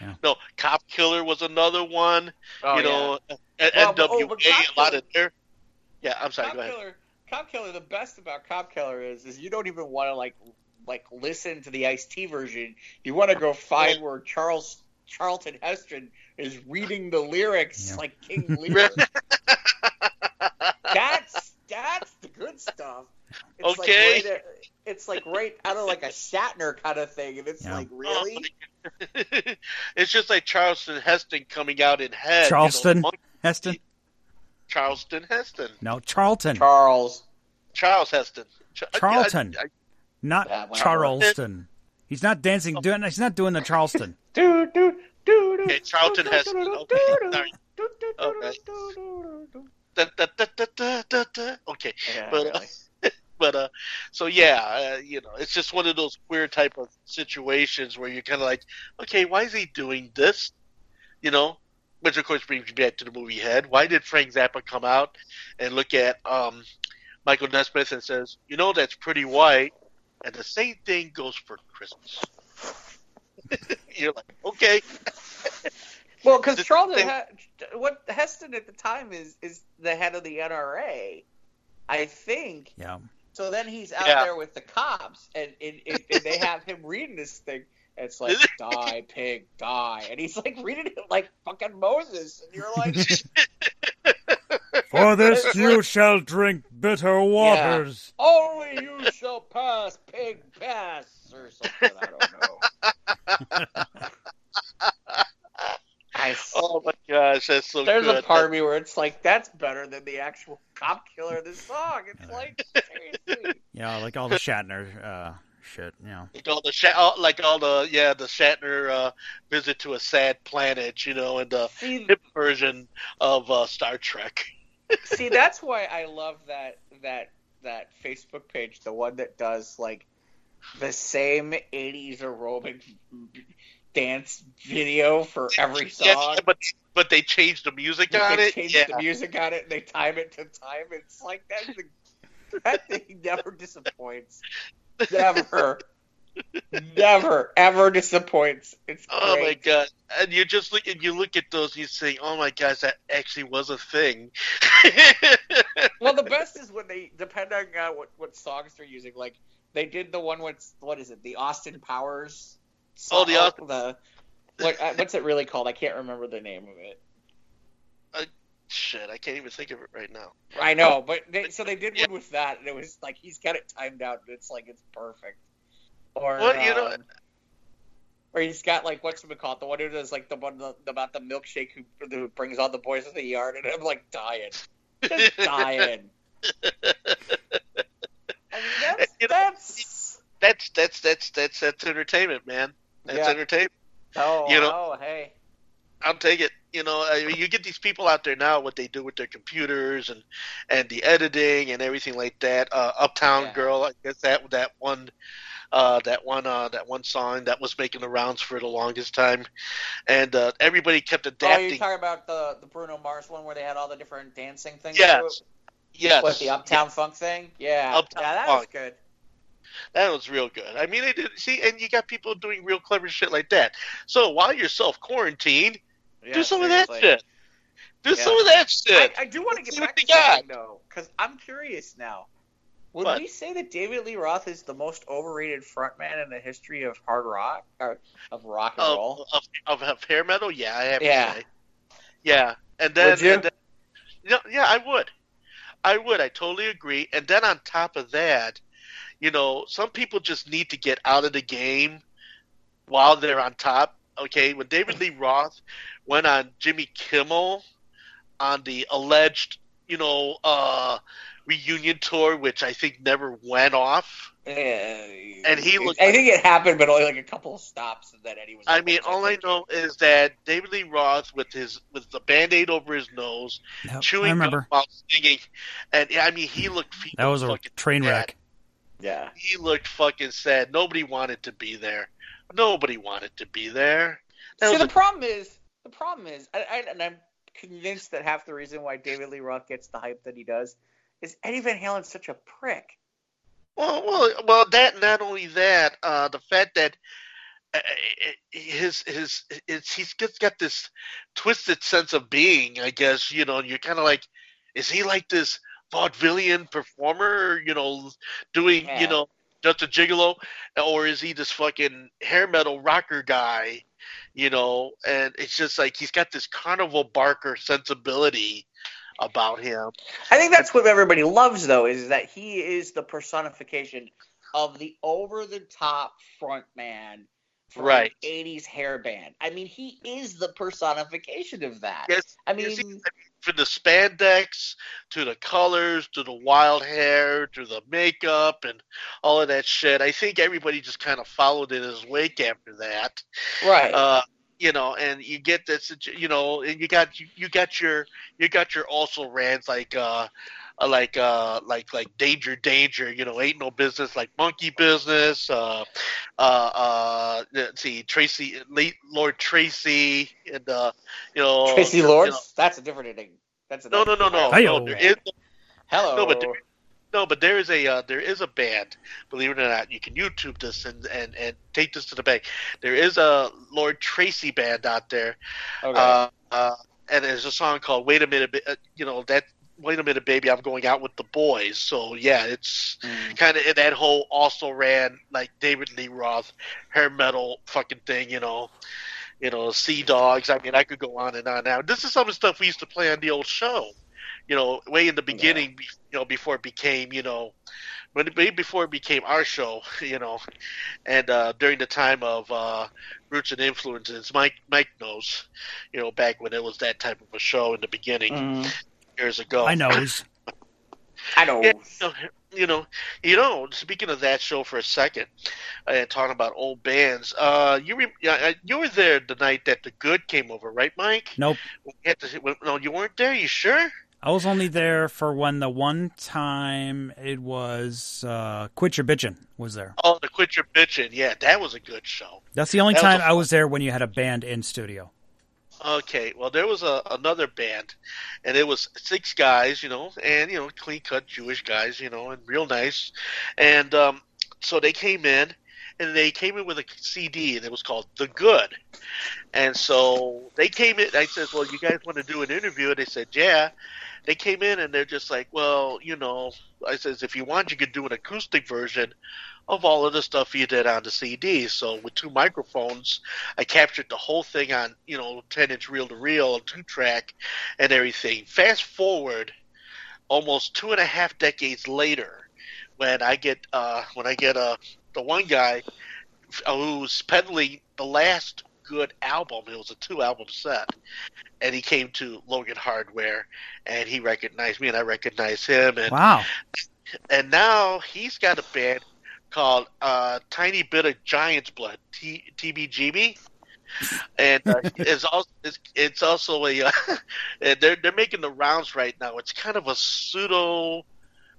yeah. no. Cop Killer was another one. Oh, you know, yeah. N W A well, oh, a lot of there. Yeah, I'm sorry. Cop go ahead. Killer, Cop Killer. The best about Cop Killer is, is you don't even want to like, like listen to the Ice-T version. You want to go find where Charles Charlton Heston is reading the lyrics yeah. like King Lear. that's that's the good stuff. It's okay. Like right, it's like right out of like a Shatner kind of thing, and it's yeah. like really. It's just like Charlton Heston coming out in head. Charleston you know, Heston. Charlton Heston. No, Charlton. Charles. Charles Heston. Char- Charlton. I, I, I, not yeah, Charleston. He's not dancing. Oh. Doing, he's not doing the Charleston. do, do, do, do, okay, Charlton do, Heston. Okay. Sorry. Okay. okay. Yeah, but, really. uh, but uh, so, yeah, uh, you know, it's just one of those weird type of situations where you're kind of like, okay, why is he doing this? You know? Which, of course, brings me back to the movie Head. Why did Frank Zappa come out and look at um, Michael Nesmith and says, you know, that's pretty white, and the same thing goes for Christmas. You're like, okay. Well, because Charlton, he- what Heston at the time is is the head of the N R A, I think. Yeah. So then he's out yeah. there with the cops, and, and, and, and they have him reading this thing. It's like, die, pig, die. And he's like reading it like fucking Moses. And you're like, For this you shall drink bitter waters. Yeah. Only you shall pass, pig pass, or something. I don't know. Nice. Oh my gosh, that's so There's good. There's a part of me where it's like, that's better than the actual cop killer of this song. It's like, seriously. Yeah, like all the Shatner uh, shit, you know. Like all the, Shat- like all the yeah, the Shatner uh, visit to a sad planet, you know, and the See, hip version of uh, Star Trek. See, that's why I love that, that, that Facebook page, the one that does, like, the same eighties aerobic dance video for every song, yes, but but they changed the music they on they it. They changed yeah. the music on it. And they time it to time. It's like that. The, that thing never disappoints. Never, never, ever disappoints. It's great. Oh my god! And you just look and you look at those. And you say, "Oh my gosh, that actually was a thing." Well, the best is when they depend on uh, what what songs they're using. Like they did the one with what is it? The Austin Powers. So, oh, the, uh, the what, uh, what's it really called? I can't remember the name of it. Uh, shit, I can't even think of it right now. I know, but they, so they did yeah. one with that, and it was like he's got it timed out, and it's like it's perfect. Or well, you um, know, or he's got like what's it called? The one who does like the one the, about the milkshake who, who brings all the boys in the yard, and I'm like dying, just dying. I mean, that's you that's know, that's, that's that's that's that's entertainment, man. That's yeah. entertainment. Oh, you know, oh, hey. I'll take it. You know, I mean, you get these people out there now, what they do with their computers and, and the editing and everything like that. Uh, Uptown yeah. Girl, I guess that that one, uh, that one, uh, that one song that was making the rounds for the longest time, and uh, everybody kept adapting. Oh, you're talking about the the Bruno Mars one where they had all the different dancing things. Yes, yes. What, the Uptown yeah. Funk thing? Yeah, Uptown yeah, that Funk. was good. That was real good. I mean, they did see, and you got people doing real clever shit like that. So while you're self-quarantined, yeah, do some seriously. of that shit. Do yeah. some of that shit. I, I do want to get back to something, though, because I'm curious now. Would what? we say that David Lee Roth is the most overrated frontman in the history of hard rock, or of rock and of, roll? Of, of, of hair metal? Yeah, I have yeah. to say. Yeah. And then, would you? And then, yeah, yeah, I would. I would. I totally agree. And then on top of that, you know, some people just need to get out of the game while they're on top. Okay, when David Lee Roth went on Jimmy Kimmel on the alleged, you know, uh, reunion tour, which I think never went off. Uh, and he looked. I like, think it happened, but only like a couple of stops, and then Eddie was. I mean, all I know is that David Lee Roth, with his with the Band-Aid over his nose, nope, chewing gum while singing, and I mean, he looked. He that was a train bad. wreck. Yeah, he looked fucking sad. Nobody wanted to be there. Nobody wanted to be there. That See, the a... problem is, the problem is, I, I, and I'm convinced that half the reason why David Lee Roth gets the hype that he does is Eddie Van Halen's such a prick. Well, well, well. That not only that, uh, the fact that uh, his, his his he's got this twisted sense of being. I guess you know, you're kind of like, is he like this vaudevillian performer, you know, doing, yeah. you know, just a gigolo, or is he this fucking hair metal rocker guy, you know, and it's just like he's got this Carnival Barker sensibility about him. I think that's what everybody loves, though, is that he is the personification of the over-the-top front man from right. an eighties hair band. I mean, he is the personification of that. Yes, I mean... Yes, he, I, from the spandex to the colors to the wild hair to the makeup and all of that shit, I think everybody just kind of followed in his wake after that, right? Uh, you know, and you get this, you know, and you got you, you got your you got your also rans like uh like uh like like danger danger, you know, ain't no business like monkey business. Uh, uh, uh let's see, Tracy, late Lord Tracy, and uh, you know, Tracy Lords. You know, that's a different ending. That's a no, no, no, no, no. There is, Hello. No, but there, no, but there is a uh, there is a band. Believe it or not, you can YouTube this and, and, and take this to the bank. There is a Lord Tracy band out there, okay. uh, uh, and there's a song called "Wait a Minute," uh, you know that. Wait a minute, baby, I'm going out with the boys. So, yeah, it's mm. kind of in that whole also ran, like, David Lee Roth hair metal fucking thing, you know. You know, Sea Dogs. I mean, I could go on and on now. This is some of the stuff we used to play on the old show. you know, way in the beginning, yeah. you know, before it became, you know, when it, before it became our show, you know, and uh, during the time of uh, Roots and Influences, Mike Mike knows, you know, back when it was that type of a show in the beginning mm. years ago. I knows. I know. Yeah, you know, you know, you know. Speaking of that show for a second, and uh, talking about old bands, uh, you re- uh, you were there the night that The Good came over, right, Mike? Nope. We had to, no, you weren't there. You sure? I was only there for when the one time it was uh, Quit Your Bitchin' was there. Oh, the Quit Your Bitchin', yeah, that was a good show. That's the only that time was a- I was there when you had a band in studio. Okay, well, there was a, another band, and it was six guys, you know, and, you know, clean-cut Jewish guys, you know, and real nice. And um, so they came in, and they came in with a C D, and it was called The Good. And so they came in, I said, well, you guys want to do an interview? And they said, yeah. They came in, and they're just like, well, you know, I says, if you want, you could do an acoustic version of all of the stuff you did on the C D. So with two microphones, I captured the whole thing on, you know, ten-inch reel-to-reel, two-track, and everything. Fast forward almost two and a half decades later, when I get uh, when I get uh, the one guy who's peddling the last good album. It was a two-album set. And he came to Logan Hardware, and he recognized me, and I recognized him. And, wow. And now he's got a band called uh, Tiny Bit of Giant's Blood, T- T B G B, and uh, it's also it's, it's also a uh, they're they're making the rounds right now. It's kind of a pseudo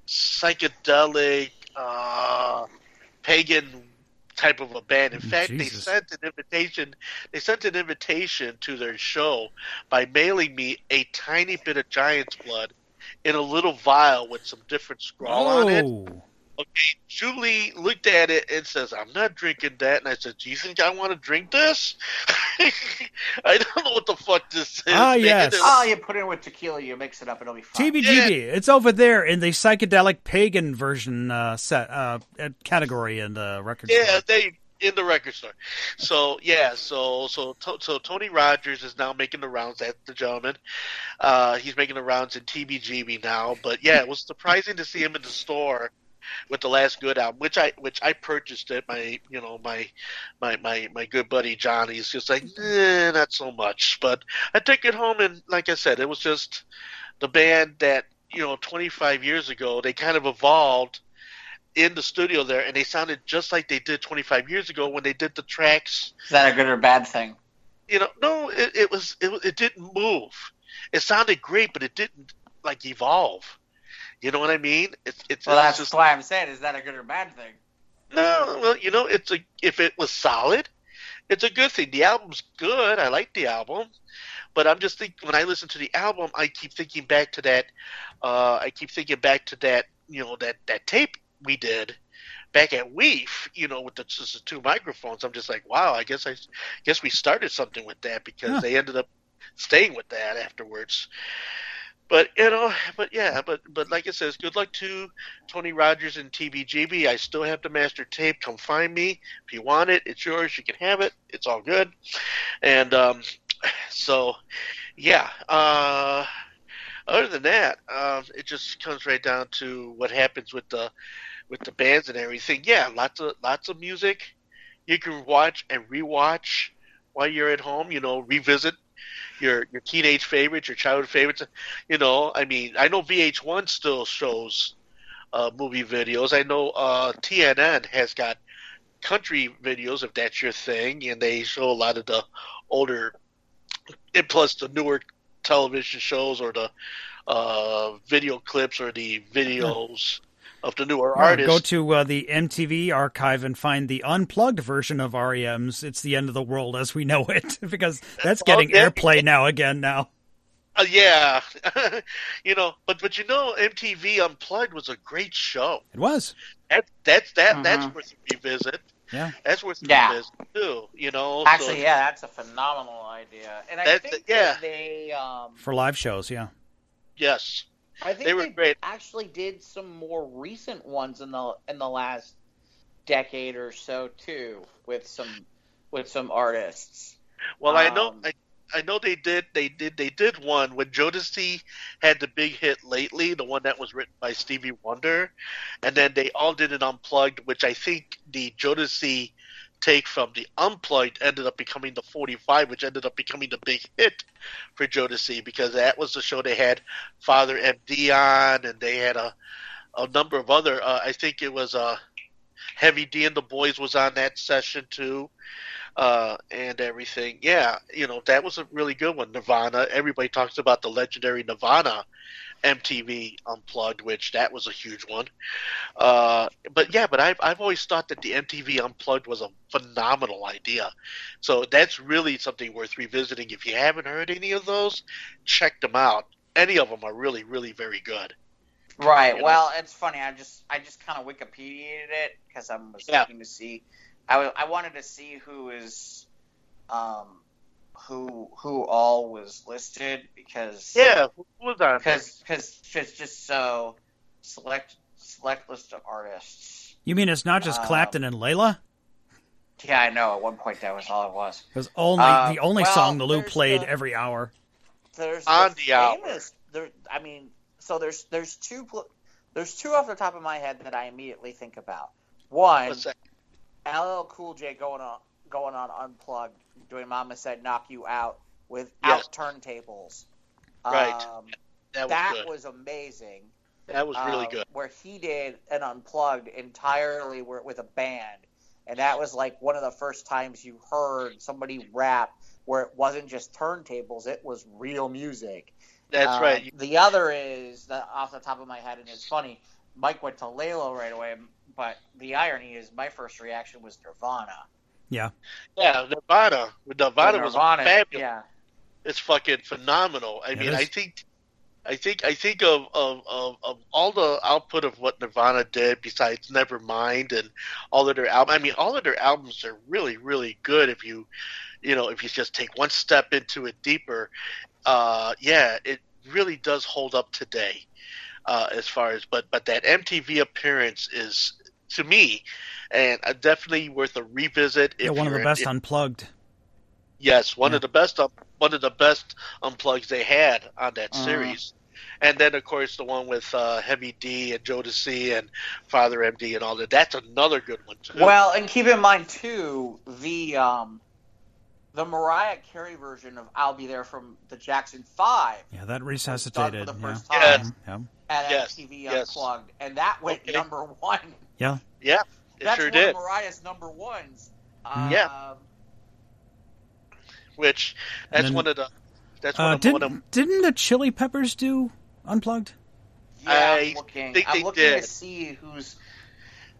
psychedelic uh, pagan type of a band. In fact, Jesus. they sent an invitation. They sent an invitation to their show by mailing me a tiny bit of Giant's Blood in a little vial with some different scrawl oh. on it. Okay, Julie looked at it and says, I'm not drinking that. And I said, do you think I want to drink this? I don't know what the fuck this is. Ah, yes. Oh, you put it in with tequila, you mix it up, it'll be fine. T B G B, yeah. It's over there in the psychedelic pagan version uh, set uh, category in the record yeah, store. Yeah, they... In the record store. So, yeah, so so so Tony Rogers is now making the rounds. That's the gentleman. Uh, he's making the rounds in T B G B now. But, yeah, it was surprising to see him in the store with the last good album, which I which I purchased it. My you know my my my, my good buddy Johnny is just like eh, not so much, but I took it home, and like I said, it was just the band that, you know, twenty-five years ago they kind of evolved in the studio there, and they sounded just like they did twenty-five years ago when they did the tracks. Is that a good or bad thing? You know, no, it, it was it it didn't move. It sounded great, but it didn't like evolve. You know what I mean? It's, it's, well, that's just, why I'm saying, is that a good or bad thing? No, well, you know, it's a, if it was solid, it's a good thing. The album's good. I like the album. But I'm just thinking, when I listen to the album, I keep thinking back to that, uh, I keep thinking back to that, you know, that, that tape we did back at Weef, you know, with the, just the two microphones. I'm just like, wow, I guess I guess we started something with that, because huh. they ended up staying with that afterwards. But, you know, but yeah, but, but like it says, good luck to Tony Rogers and T B G B. I still have the master tape. Come find me. If you want it, it's yours. You can have it. It's all good. And um, so, yeah. Uh, other than that, uh, it just comes right down to what happens with the with the bands and everything. Yeah, lots of lots of music you can watch and rewatch while you're at home. You know, revisit Your your teenage favorites, your childhood favorites, you know. I mean, I know V H one still shows uh, movie videos. I know uh, T N N has got country videos, if that's your thing, and they show a lot of the older, and plus the newer television shows or the uh, video clips or the videos of the newer well, artists. Go to uh, the M T V archive and find the unplugged version of R E M's It's the End of the World as We Know It, because that's getting oh, yeah. airplay now again now. Uh, yeah. you know, but, but you know, M T V Unplugged was a great show. It was. That, that's that mm-hmm. that's worth a revisit. Yeah. That's worth a yeah. revisit, too, you know. Actually, so, yeah, that's a phenomenal idea. And I think yeah. that they... Um... For live shows, yeah. Yes. I think they, were they great. actually did some more recent ones in the in the last decade or so too, with some with some artists. Well, um, I know I, I know they did. They did. They did one when Jodeci had the big hit lately, the one that was written by Stevie Wonder, and then they all did an unplugged, which I think the Jodeci take from the unplugged ended up becoming the forty-five, which ended up becoming the big hit for Jodeci because that was the show they had Father M D on, and they had a a number of other. Uh, I think it was uh, Heavy D and the Boys was on that session too. Uh, and everything. Yeah, you know, that was a really good one. Nirvana. Everybody talks about the legendary Nirvana M T V Unplugged, which that was a huge one. Uh, but yeah, but I've, I've always thought that the M T V Unplugged was a phenomenal idea. So that's really something worth revisiting. If you haven't heard any of those, check them out. Any of them are really, really very good. Right. You well, know? It's funny. I just I just kind of Wikipedia'd it because I was yeah. looking to see – I, I wanted to see who is, um, who who all was listed because yeah, because because just so select select list of artists. You mean it's not just um, Clapton and Layla? Yeah, I know. At one point, that was all it was. It was only um, the only well, song the Lou played the, every hour. There's on the famous, hour. There, I mean, so there's there's two there's two off the top of my head that I immediately think about. One. L L Cool J going on going on Unplugged, doing Mama Said Knock You Out without yes. turntables. Right. Um, that was, that was amazing. That was really um, good. Where he did an Unplugged entirely with a band, and that was like one of the first times you heard somebody rap where it wasn't just turntables, it was real music. That's um, right. You... The other is, the, off the top of my head, and it's funny, Mike went to Layla right away, but the irony is my first reaction was Nirvana. Yeah. Yeah, Nirvana. Nirvana, Nirvana was fabulous. Yeah. It's fucking phenomenal. I it mean, is. I think I think I think of, of, of, of all the output of what Nirvana did besides Nevermind and all of their albums. I mean, all of their albums are really, really good if you you know, if you just take one step into it deeper. Uh, yeah, it really does hold up today. Uh, as far as but but that M T V appearance is to me, and uh, definitely worth a revisit. If yeah, one of the best if, unplugged. Yes, one yeah. of the best one of the best unplugs they had on that uh-huh. series, and then of course the one with uh, Heavy D and Jodeci and Father M D and all that. That's another good one too. Well, and keep in mind too the um, the Mariah Carey version of "I'll Be There" from the Jackson Five. Yeah, that resuscitated for the first yeah. time. Yeah. Yeah. At yes, M T V yes. Unplugged, and that went okay. number one. Yeah, yeah, it that's sure one did. Of Mariah's number ones. Mm-hmm. Yeah, which that's then, one of the. That's uh, one, of, didn't, one of didn't the Chili Peppers do Unplugged? Yeah, I I'm looking. Think I'm they looking did. To see who's.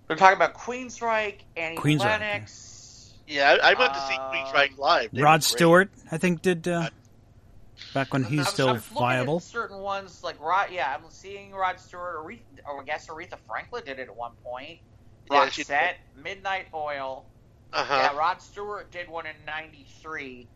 We're talking about Queensryche, Annie Queensryche, Lennox. Yeah, I, I went to see Queensryche live. They Rod Stewart, I think, did. Uh, Back when he's I'm, still I'm viable. At certain ones like Rod, yeah, I'm seeing Rod Stewart, Aretha, or I guess Aretha Franklin did it at one point. Roxette, yeah, Midnight Oil. Uh huh. Yeah, Rod Stewart did one in ninety-three.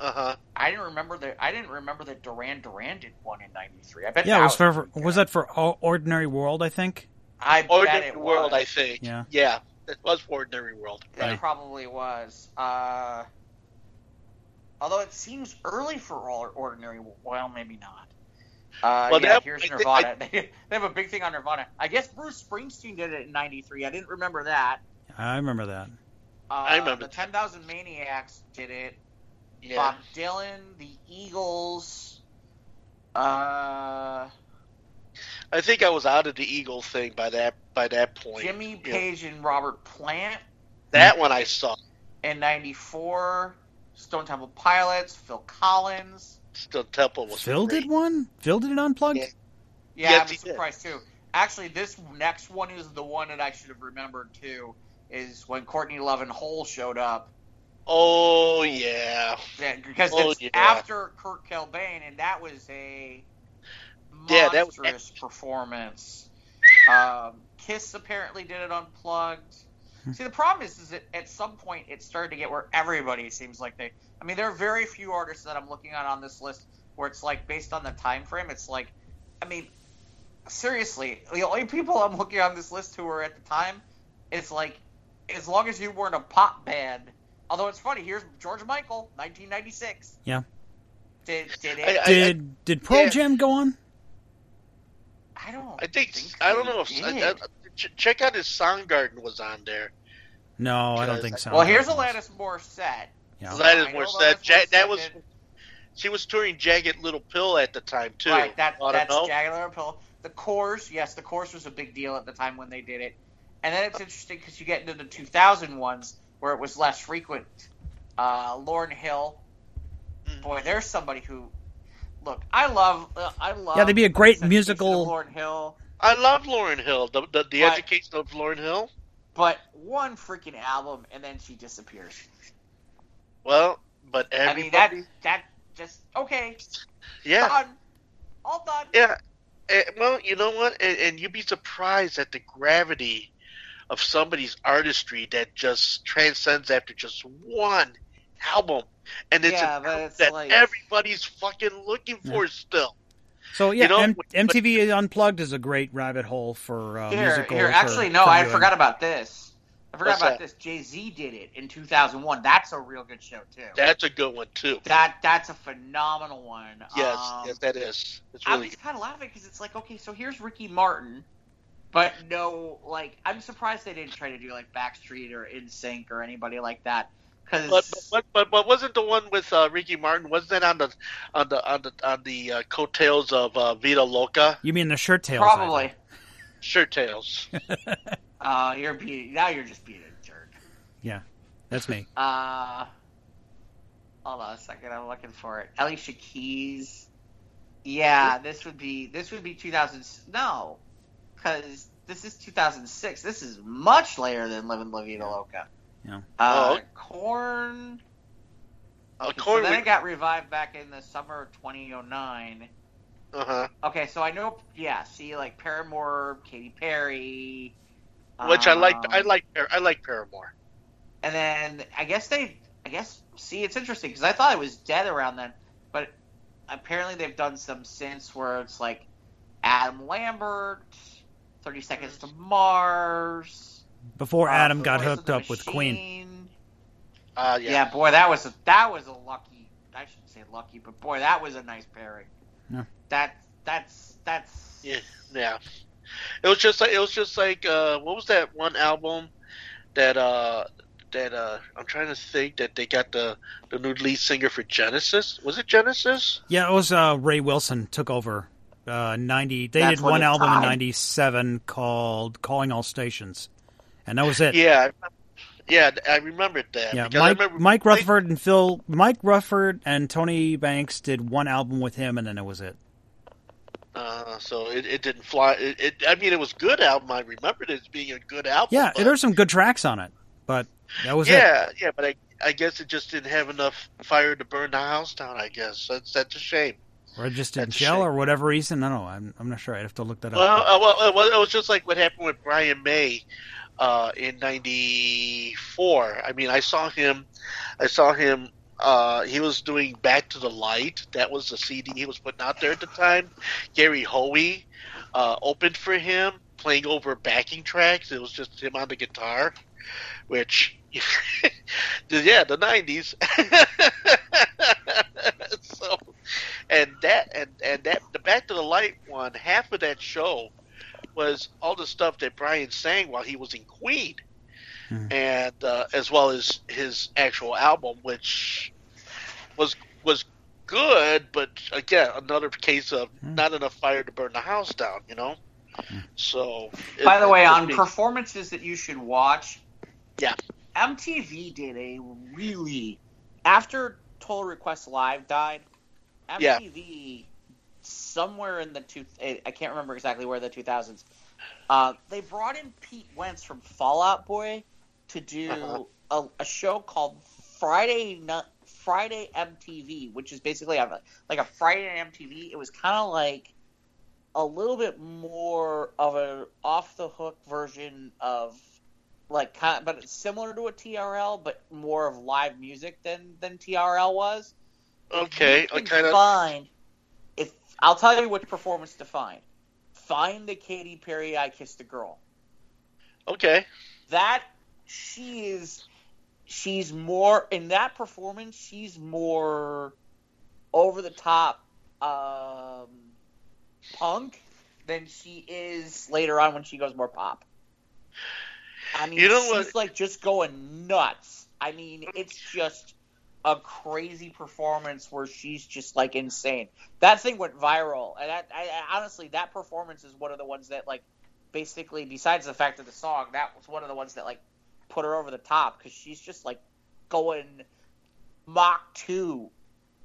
Uh huh. I didn't remember that. I didn't remember that Duran Duran did one in ninety-three. I bet. Yeah, that it was for. Was, for, was that for Ordinary World? I think. I Ordinary bet it World. Was. I think. Yeah. Yeah, it was for Ordinary World. Right. It probably was. Uh. Although it seems early for all Ordinary, well, maybe not. Uh, well, yeah, have, here's Nirvana. I, I, they have a big thing on Nirvana. I guess Bruce Springsteen did it in ninety-three. I didn't remember that. I remember that. Uh, I remember the ten thousand Maniacs did it. Yeah. Bob Dylan, the Eagles. Uh, I think I was out of the Eagle thing by that by that point. Jimmy Page yeah. and Robert Plant. That one I saw. In ninety-four. Stone Temple Pilots, Phil Collins. Stone Temple was Phil great. Did one? Phil did it Unplugged? Yeah, yeah yes, I'm surprised did. Too. Actually, this next one is the one that I should have remembered too, is when Courtney Love and Hole showed up. Oh, yeah. yeah because oh, it's yeah. after Kurt Cobain, and that was a monstrous yeah, that was... performance. um, Kiss apparently did it Unplugged. See, the problem is, is that at some point it started to get where everybody seems like they. I mean, there are very few artists that I'm looking at on this list where it's like based on the time frame. It's like, I mean, seriously, the only people I'm looking on this list who were at the time, it's like, as long as you weren't a pop band. Although it's funny, here's George Michael, nineteen ninety-six. Yeah. Did did it, I, I, did, I, did Pearl yeah. Jam go on? I don't. I think, think I don't know if I, I, check out his Soundgarden was on there. No, I don't think so. Well, here's Alanis Morissette. Yeah. Alanis Morissette. Ja- that was. Did. She was touring Jagged Little Pill at the time too. Right. That, that's know. Jagged Little Pill. The Course, yes, the Course was a big deal at the time when they did it. And then it's interesting because you get into the two thousand ones where it was less frequent. Uh, Lauryn Hill. Mm. Boy, there's somebody who. Look, I love. Uh, I love. Yeah, they'd be a great musical. Lauryn Hill. I love Lauryn Hill. The the, the but, education of Lauryn Hill. But one freaking album, and then she disappears. Well, but everybody... I mean, that, that just... Okay. Yeah. Done. All done. Yeah. And, well, you know what? And, and you'd be surprised at the gravity of somebody's artistry that just transcends after just one album. And it's yeah, an album it's that like... everybody's fucking looking for yeah. still. So, yeah, you know, M- but, M T V Unplugged is a great rabbit hole for uh, here, musical. Here, actually, for, no, for I doing. forgot about this. I forgot What's about that? this. Jay-Z did it in two thousand one. That's a real good show, too. That's a good one, too. That That's a phenomenal one. Yes, um, yes that is. It's really I'm just kind of laughing because it's like, okay, so here's Ricky Martin, but no, like, I'm surprised they didn't try to do, like, Backstreet or InSync or anybody like that. Cause... But, but but but wasn't the one with uh, Ricky Martin? Wasn't that on the on the on the on the uh, coattails of uh, Vida Loca? You mean the shirt tails? Probably. Shirt tails. uh, you're being, now you're just being a jerk. Yeah, that's me. Uh, hold on a second. I'm looking for it. Alicia Keys. Yeah, this would be this would be two thousand. No, because this is two thousand six. This is much later than Livin' La Vida Loca. Yeah. Uh, Korn. Okay, uh, Korn so then we... it got revived back in the summer of twenty oh nine. Uh huh. Okay, so I know. Yeah, see, like Paramore, Katy Perry. Which um, I like. I like. I like Paramore. And then I guess they. I guess see, it's interesting because I thought it was dead around then, but apparently they've done some since where it's like Adam Lambert, thirty Seconds to Mars. Before Adam uh, got hooked up machine. with Queen. Uh, yeah. yeah, boy, that was a, that was a lucky. I shouldn't say lucky, but boy, that was a nice pairing. Yeah. That that's that's yeah. yeah. It was just like it was just like uh, what was that one album that uh, that uh, I'm trying to think that they got the, the new lead singer for Genesis. Was it Genesis? Yeah, it was. Uh, Ray Wilson took over. Uh, ninety. They that's did one album died. in ninety-seven called "Calling All Stations." And that was it. Yeah, yeah, I remembered that. Yeah, Mike, I remember Mike Rutherford and Phil, Mike Rutherford and Tony Banks did one album with him, and then it was it. Uh, so it, it didn't fly. It, it, I mean, it was a good album. I remembered it as being a good album. Yeah, but... there's some good tracks on it, but that was yeah, it. Yeah, yeah, but I, I guess it just didn't have enough fire to burn the house down. I guess that's that's a shame. Or just didn't gel, or whatever reason. I don't know. I'm I'm not sure. I'd have to look that well, up. Uh, well, it was just like what happened with Brian May. Uh, in ninety-four, I mean, I saw him. I saw him. Uh, he was doing "Back to the Light." That was the C D he was putting out there at the time. Gary Hoey uh, opened for him, playing over backing tracks. It was just him on the guitar, which, yeah, the nineties. So, and that and and that the "Back to the Light" one, half of that show was all the stuff that Brian sang while he was in Queen, mm. and uh, as well as his actual album, which was was good, but again, another case of mm. not enough fire to burn the house down, you know. Mm. So, it, by the way, on big... performances that you should watch, yeah, M T V did a really after Total Request Live died, M T V. Yeah. Somewhere in the two, I can't remember exactly where the two thousands. Uh, they brought in Pete Wentz from Fall Out Boy to do uh-huh. a, a show called Friday Friday M T V, which is basically a, like a Friday on M T V. It was kind of like a little bit more of an off the hook version of like, kind of, but it's similar to a T R L, but more of live music than than T R L was. Okay, I kind of. I'll tell you which performance to find. Find the Katy Perry I Kissed a Girl. Okay. That, she is, she's more, in that performance, she's more over-the-top um, punk than she is later on when she goes more pop. I mean, you know she's, what? like, just going nuts. I mean, it's just a crazy performance where she's just, like, insane. That thing went viral. And that, I, I, honestly, that performance is one of the ones that, like, basically, besides the fact of the song, that was one of the ones that, like, put her over the top because she's just, like, going Mach two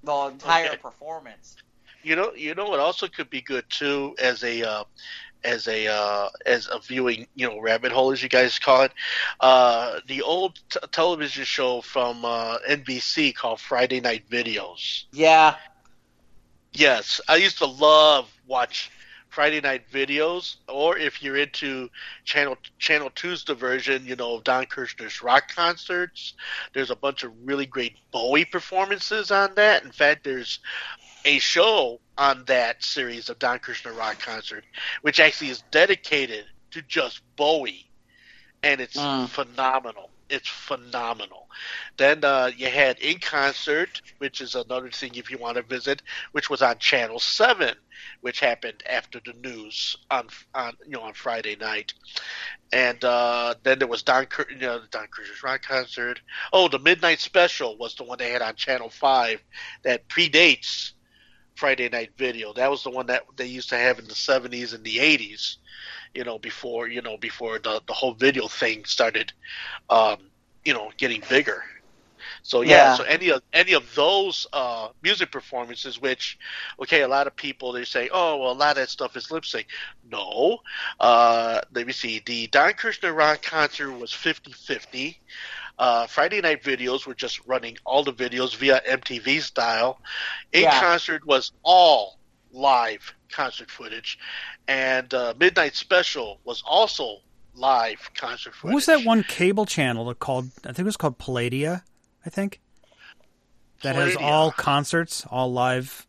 the entire okay. performance. You know, you know what also could be good too as a uh, as a uh, as a viewing, you know, rabbit hole as you guys call it. Uh, the old t- television show from uh, N B C called Friday Night Videos. Yeah. Yes, I used to love watch Friday Night Videos, or if you're into Channel Channel two's diversion, you know, Don Kirshner's rock concerts. There's a bunch of really great Bowie performances on that. In fact, there's a show on that series of Don Kirshner rock concert, which actually is dedicated to just Bowie, and it's mm. phenomenal. It's phenomenal. Then uh, you had In Concert, which is another thing if you want to visit, which was on Channel seven, which happened after the news on on you know on Friday night. And uh, then there was Don Cur- you know, the Don Kirshner's rock concert. Oh, the Midnight Special was the one they had on Channel five that predates Friday Night Video. That was the one that they used to have in the seventies and the eighties. You know, before you know, before the, the whole video thing started, um, you know, getting bigger. So yeah, yeah. so any of any of those uh, music performances, which okay, a lot of people they say, oh, well, a lot of that stuff is lip sync. No, uh, let me see. The Don Kirshner rock concert was fifty-fifty. Uh, Friday Night Videos were just running all the videos via M T V style. In yeah. Concert was all live concert footage, and uh, Midnight Special was also live concert footage. What was that one cable channel that called? I think it was called Palladia. I think that Palladia. has all concerts, all live.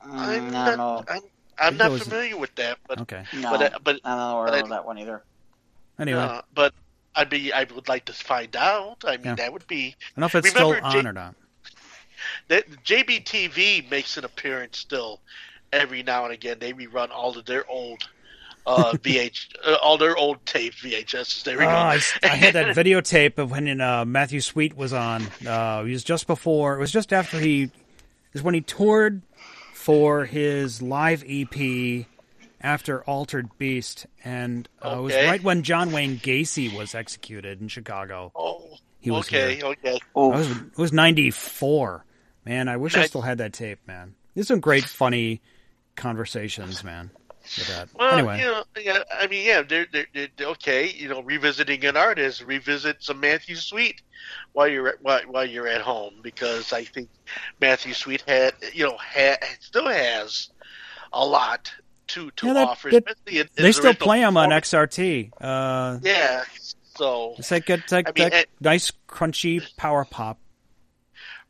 I'm not. Know. I'm, I'm not familiar with that, but okay. No, but, but I don't know but I, that one either. Anyway, uh, but I'd be. I would like to find out. I mean, yeah. that would be. I don't know if it's Remember, still on J- or not. That J B T V makes an appearance still. Every now and again, they rerun all of their old uh, V H, uh, all their old tapes, V H Ss. There we oh, go. I, I had that videotape of when uh, Matthew Sweet was on. Uh, it was just before. It was just after he. It was when he toured for his live E P after Altered Beast, and uh, okay. it was right when John Wayne Gacy was executed in Chicago. Oh, he was okay, here. okay. Oh. It was, it was ninety-four. Man, I wish I, I still had that tape, man. There's some great, funny conversations, man. With that. Well, anyway. you know, yeah, I mean, yeah, they're, they're, they're okay. You know, revisiting an artist, revisit some Matthew Sweet while you're at, while, while you're at home, because I think Matthew Sweet had, you know, had, still has a lot to to yeah, that, offer. That, in, in they still play them on X R T. Uh, yeah, so it's like a it's like, I mean, that I, nice, crunchy power pop.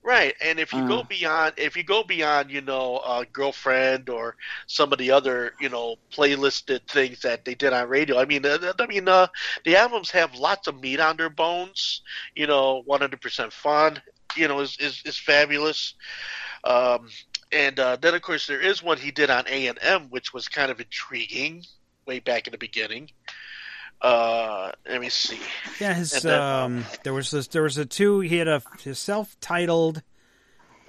Right, and if you uh, go beyond, if you go beyond, you know, uh, Girlfriend or some of the other, you know, playlisted things that they did on radio. I mean, uh, I mean, uh, the albums have lots of meat on their bones. You know, one hundred percent Fun, you know, is is, is fabulous. Um, and uh, then, of course, there is one he did on A and M, which was kind of intriguing, way back in the beginning. Uh, let me see. Yeah, his then, um, there was this, there was a two. He had a his self-titled,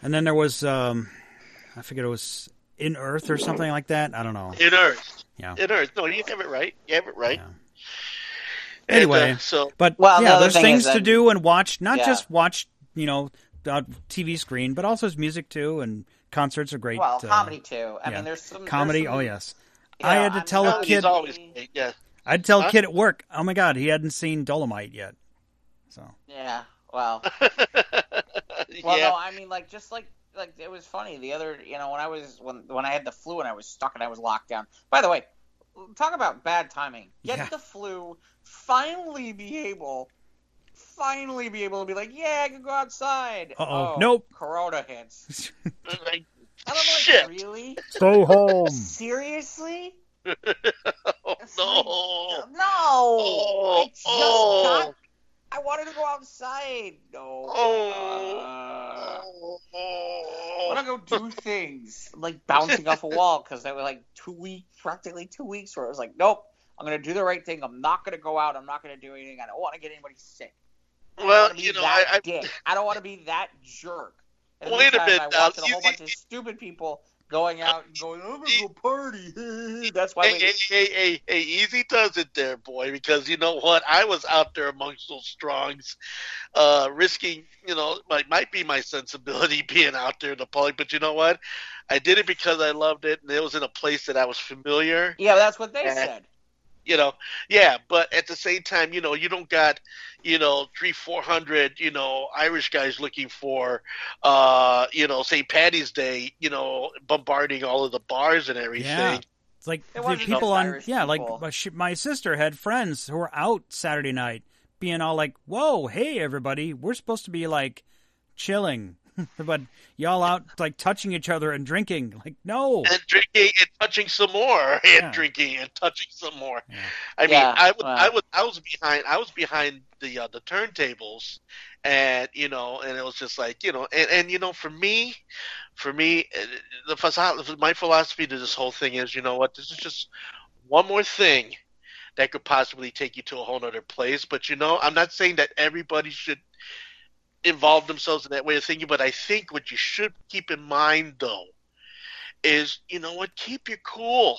and then there was um, I forget it was In Earth or something like that. I don't know. In Earth, yeah, In Earth. No, you have it right. You have it right. Yeah. And, anyway, uh, so but well, yeah, there's thing things then, to do and watch. Not yeah. just watch, you know, uh, T V screen, but also his music too, and concerts are great. Well, uh, comedy too. I yeah. mean, there's some comedy. There's some, oh yes, yeah, I had to I tell mean, a kid. Always, yeah. I'd tell huh? a kid at work, oh my God, he hadn't seen Dolomite yet. So yeah, well, well, yeah. no, I mean, like, just like, like it was funny. The other, you know, when I was when when I had the flu and I was stuck and I was locked down. By the way, talk about bad timing. Get yeah. the flu, finally be able, finally be able to be like, yeah, I can go outside. Uh-oh. Oh, nope. Corona hits. like, I'm like, really? Go home. Seriously? oh, no! Like, no! Oh, I just oh. got... I wanted to go outside. No. Oh. Uh, I want to go do things. I'm like bouncing off a wall because that was like two weeks, practically two weeks where I was like, nope, I'm going to do the right thing. I'm not going to go out. I'm not going to do anything. I don't want to get anybody sick. Well, you know, I, I, I don't want to be that jerk. And wait a minute. I watched a whole bunch of stupid people going out and going, I'm gonna go party. That's why. Hey, hey, hey, hey, hey, easy does it there, boy. Because you know what? I was out there amongst those strongs, uh, risking, you know, like might be my sensibility being out there in the public. But you know what? I did it because I loved it, and it was in a place that I was familiar. Yeah, that's what they and, said. You know, yeah, but at the same time, you know, you don't got, you know, three, four hundred, you know, Irish guys looking for, uh, you know, Saint Paddy's Day, you know, bombarding all of the bars and everything. Yeah. It's like the people on, Irish yeah, people. like my sister had friends who were out Saturday night being all like, whoa, hey, everybody, we're supposed to be like chilling. But y'all out like touching each other and drinking, like no, and drinking and touching some more, and yeah. drinking and touching some more. Yeah. I mean, yeah, I, would, wow. I was, I was behind, I was behind the uh, the turntables, and you know, and it was just like you know, and, and you know, for me, for me, the my philosophy to this whole thing is, you know what, this is just one more thing that could possibly take you to a whole other place. But you know, I'm not saying that everybody should involve themselves in that way of thinking, but I think what you should keep in mind though is, you know what, keep your cool.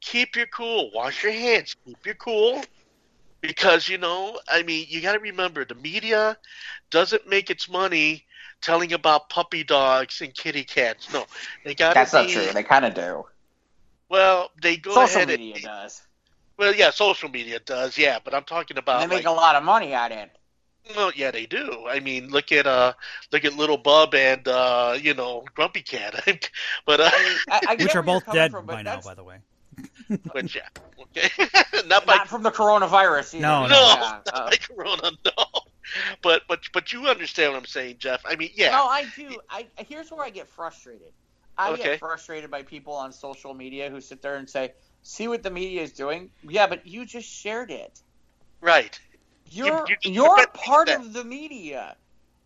Keep your cool. Wash your hands. Keep your cool. Because, you know, I mean, you got to remember the media doesn't make its money telling about puppy dogs and kitty cats. No, they got that's be, not true. They kind of do. Well, they go social ahead media and, does. Well, yeah, social media does. Yeah, but I'm talking about and they make like, a lot of money out of it. Well, yeah, they do. I mean, look at uh, look at Little Bub and uh, you know, Grumpy Cat, but uh, I, I which are both dead from, by now, by the way. But yeah, okay, not, not by, from the coronavirus. Either. No, no, no yeah. not uh, by corona, no. But but but you understand what I'm saying, Jeff? I mean, yeah. No, I do. I here's where I get frustrated. I okay. get frustrated by people on social media who sit there and say, "See what the media is doing." Yeah, but you just shared it. Right. You're you, you you're part that. of the media.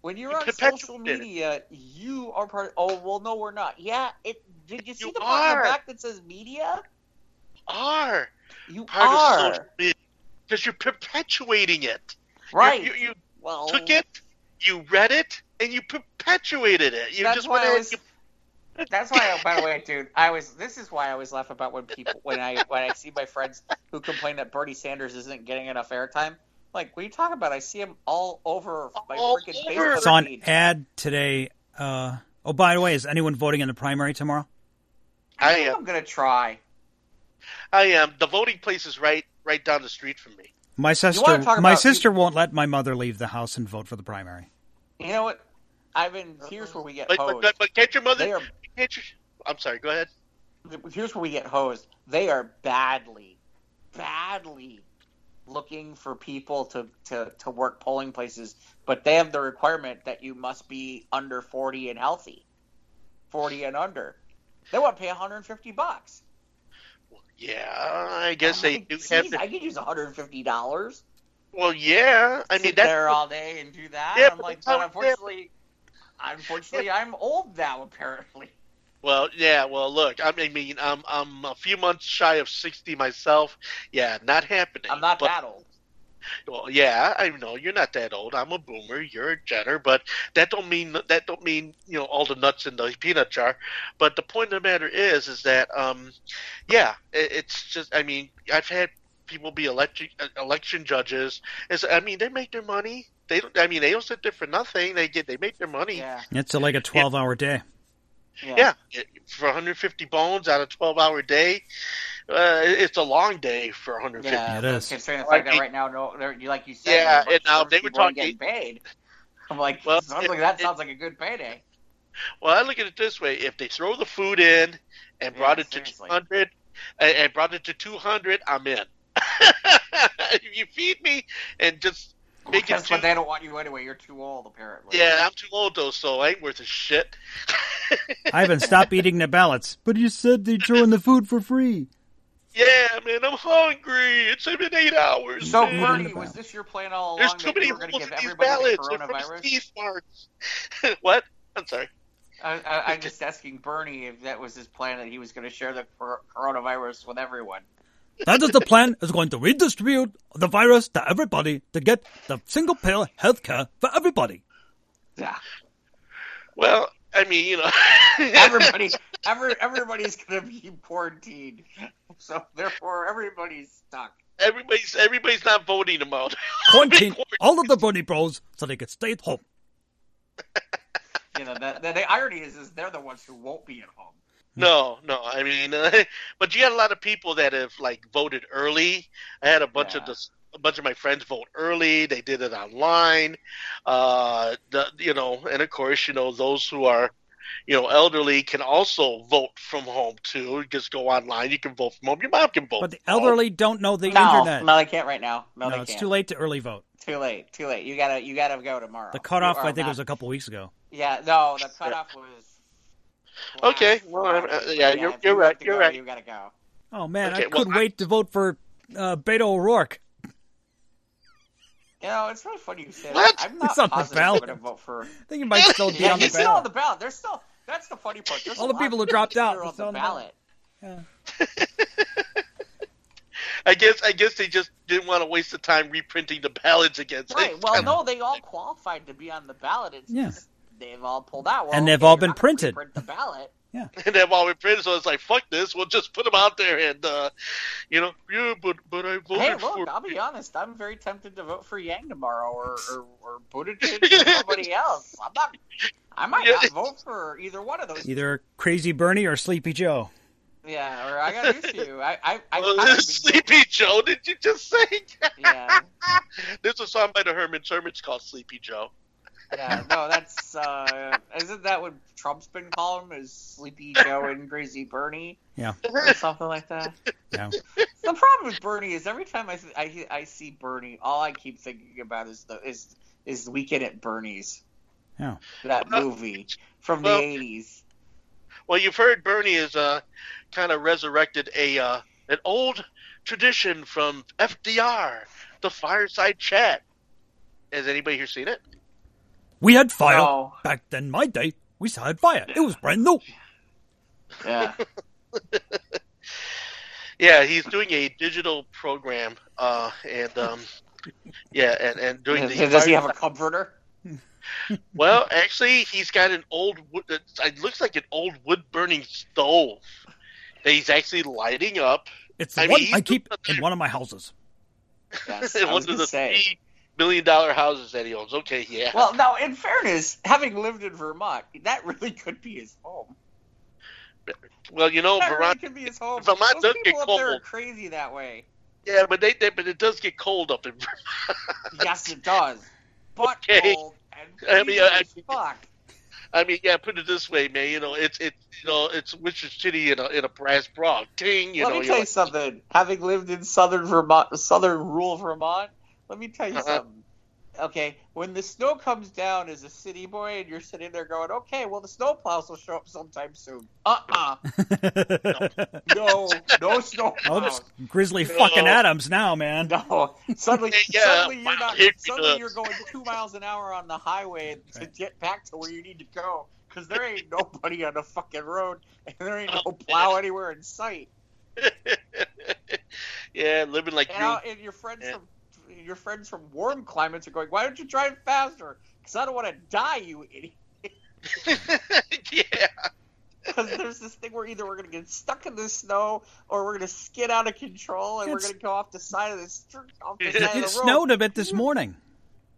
When you're you on social media, it. you are part of, oh, well, no, we're not. Yeah, it. Did you see you the part in the back that says media? Are. You part are. Of social media. Because you're perpetuating it. Right. You, you, you well, took it, you read it, and you perpetuated it. You that's just why I was, you... That's why, by the way, dude, I was, this is why I always laugh about when people, when I, when I see my friends who complain that Bernie Sanders isn't getting enough airtime. Like, what are you talking about? I see him all over my freaking Facebook. It's on ad today. Uh, oh, by the way, is anyone voting in the primary tomorrow? I, I am. I'm going to try. I am. The voting place is right right down the street from me. My sister my sister people? won't let my mother leave the house and vote for the primary. You know what? Ivan, here's where we get but, hosed. But, but can't your mother... Are, can't you, I'm sorry, go ahead. Here's where we get hosed. They are badly, badly... looking for people to, to, to work polling places, but they have the requirement that you must be under forty and healthy, forty and under. They want to pay one hundred fifty bucks. Well, yeah, I guess I'm they like, do geez, have to. I could use one hundred fifty dollars. Well, yeah, I mean sit that's... there all day and do that. Yeah, I'm but like, but unfortunately, yeah. unfortunately, yeah. I'm old now apparently. Well, yeah. Well, look. I mean, I'm I'm a few months shy of sixty myself. Yeah, not happening. I'm not but, that old. Well, yeah. I know you're not that old. I'm a boomer. You're a Jenner, but that don't mean that don't mean you know all the nuts in the peanut jar. But the point of the matter is, is that um, yeah, it, it's just. I mean, I've had people be election election judges, and so, I mean, they make their money. They don't. I mean, they don't sit there for nothing. They get they make their money. Yeah. It's like a twelve-hour day. Yeah. yeah, for one hundred fifty bones out of a twelve-hour day, uh, it's a long day for one hundred fifty. Yeah, it is. Considering the fact that right now, no, like you said, yeah, and now they were talking getting paid. I'm like, well, sounds it, like that it, sounds like a good payday. Well, I look at it this way: if they throw the food in and yeah, brought it seriously. to two hundred, and brought it to two hundred, I'm in. If you feed me and just make well, it, but they don't want you anyway. You're too old, apparently. Yeah, I'm too old though, so I ain't worth a shit. Ivan, stop eating the ballots. But you said they throw in the food for free. Yeah, man, I'm hungry. It's been eight hours. So, Bernie, was this your plan all along? There's too many holes in these ballots. They're from Steve Marks. What? I'm sorry. I, I, I'm just asking Bernie if that was his plan, that he was going to share the coronavirus with everyone. That is the plan, is going to redistribute the virus to everybody to get the single payer health care for everybody. Yeah. Well, I mean, you know, everybody, every, everybody's going to be quarantined, so therefore everybody's stuck. Everybody's everybody's not voting them out. Quarantine all of the Bernie bros so they can stay at home. You know, the, the, the irony is, is they're the ones who won't be at home. No, no, I mean, uh, but you got a lot of people that have like voted early. I had a bunch yeah. of this, a bunch of my friends vote early. They did it online, uh, the, you know, and of course, you know, those who are, you know, elderly can also vote from home too. Just go online. You can vote from home. Your mom can vote. But the elderly home. don't know the no, internet. No, they can't right now. No, no they it's can't. Too late to early vote. Too late. Too late. You gotta, you gotta go tomorrow. The cutoff, I think, not. was a couple weeks ago. Yeah. No, the cutoff was. Wow. Okay, well, I'm, uh, yeah, you're, you're right, you're right. You gotta go. Oh, man, okay, I couldn't well, wait to vote for uh, Beto O'Rourke. You know, it's really funny you say what? that. I'm not it's positive I'm going to vote for... I think you might still be yeah, on the ballot. Yeah, he's still on the ballot. There's still... That's the funny part. There's All the people who dropped out are on the ballot. ballot. Yeah. I guess I guess they just didn't want to waste the time reprinting the ballots against... Right, well, time. no, they all qualified to be on the ballot. It's yeah. just... They've all pulled out, well, and they've okay, all been printed. Print the ballot, yeah. And they've all been printed, so it's like, fuck this. We'll just put them out there, and uh, you know, yeah, but but I voted hey, look, for. I'll be honest. I'm very tempted to vote for Yang tomorrow, or or, or Buttigieg or somebody else. I'm not. I might yeah. not vote for either one of those. Either Crazy Bernie or Sleepy Joe. Yeah, or I got news to you. I, I, I, well, I Sleepy Joe, did you just say? Yeah. There's a song by the Herman's Hermits called Sleepy Joe. Yeah, no, that's, uh, isn't that what Trump's been calling them, is Sleepy Joe and Crazy Bernie? Yeah. Or something like that? Yeah. The problem with Bernie is every time I, I, I see Bernie, all I keep thinking about is the is is Weekend at Bernie's. Yeah. That well, movie from well, the eighties. Well, you've heard Bernie has uh, kind of resurrected a uh, an old tradition from F D R, the fireside chat. Has anybody here seen it? We had fire. No. Back then, my day, we had fire. Yeah. It was brand new. Yeah. Yeah, he's doing a digital program, uh, and um, yeah, and, and doing the. Does he have a comforter? Well, actually, he's got an old. Wood, it looks like an old wood burning stove that he's actually lighting up. It's the I one mean, I keep in one of my houses. Yes, I was gonna say. Million dollar houses that he owns. Okay, yeah. Well, now, in fairness, having lived in Vermont, that really could be his home. Well, you know, that Vermont really could be his home. Vermont Those does people get up cold. There are crazy that way. Yeah, but they, they but it does get cold up in Vermont. Yes, it does. But okay. cold and I mean, I mean, fuck. I mean, yeah. Put it this way, man. You know, it's it's you know, it's Witcher City in a in a brass bra. Ding. You Let know, me tell you like, something. Having lived in southern Vermont, southern rural Vermont. Let me tell you uh-huh. something. Okay, when the snow comes down as a city boy and you're sitting there going, okay, well, the snowplows will show up sometime soon. Uh-uh. no, no snowplows. Oh, it's Grizzly no. fucking Adams now, man. No. Suddenly, yeah, suddenly, you're, not, suddenly you're going two miles an hour on the highway to get back to where you need to go because there ain't nobody on the fucking road and there ain't no plow anywhere in sight. Yeah, living like and you. And your friends yeah. from... Your friends from warm climates are going, why don't you drive faster? Because I don't want to die, you idiot. Yeah. Because there's this thing where either we're going to get stuck in the snow or we're going to skid out of control and it's... we're going to go off the side of the street. Off the side of the road. It snowed a bit this morning.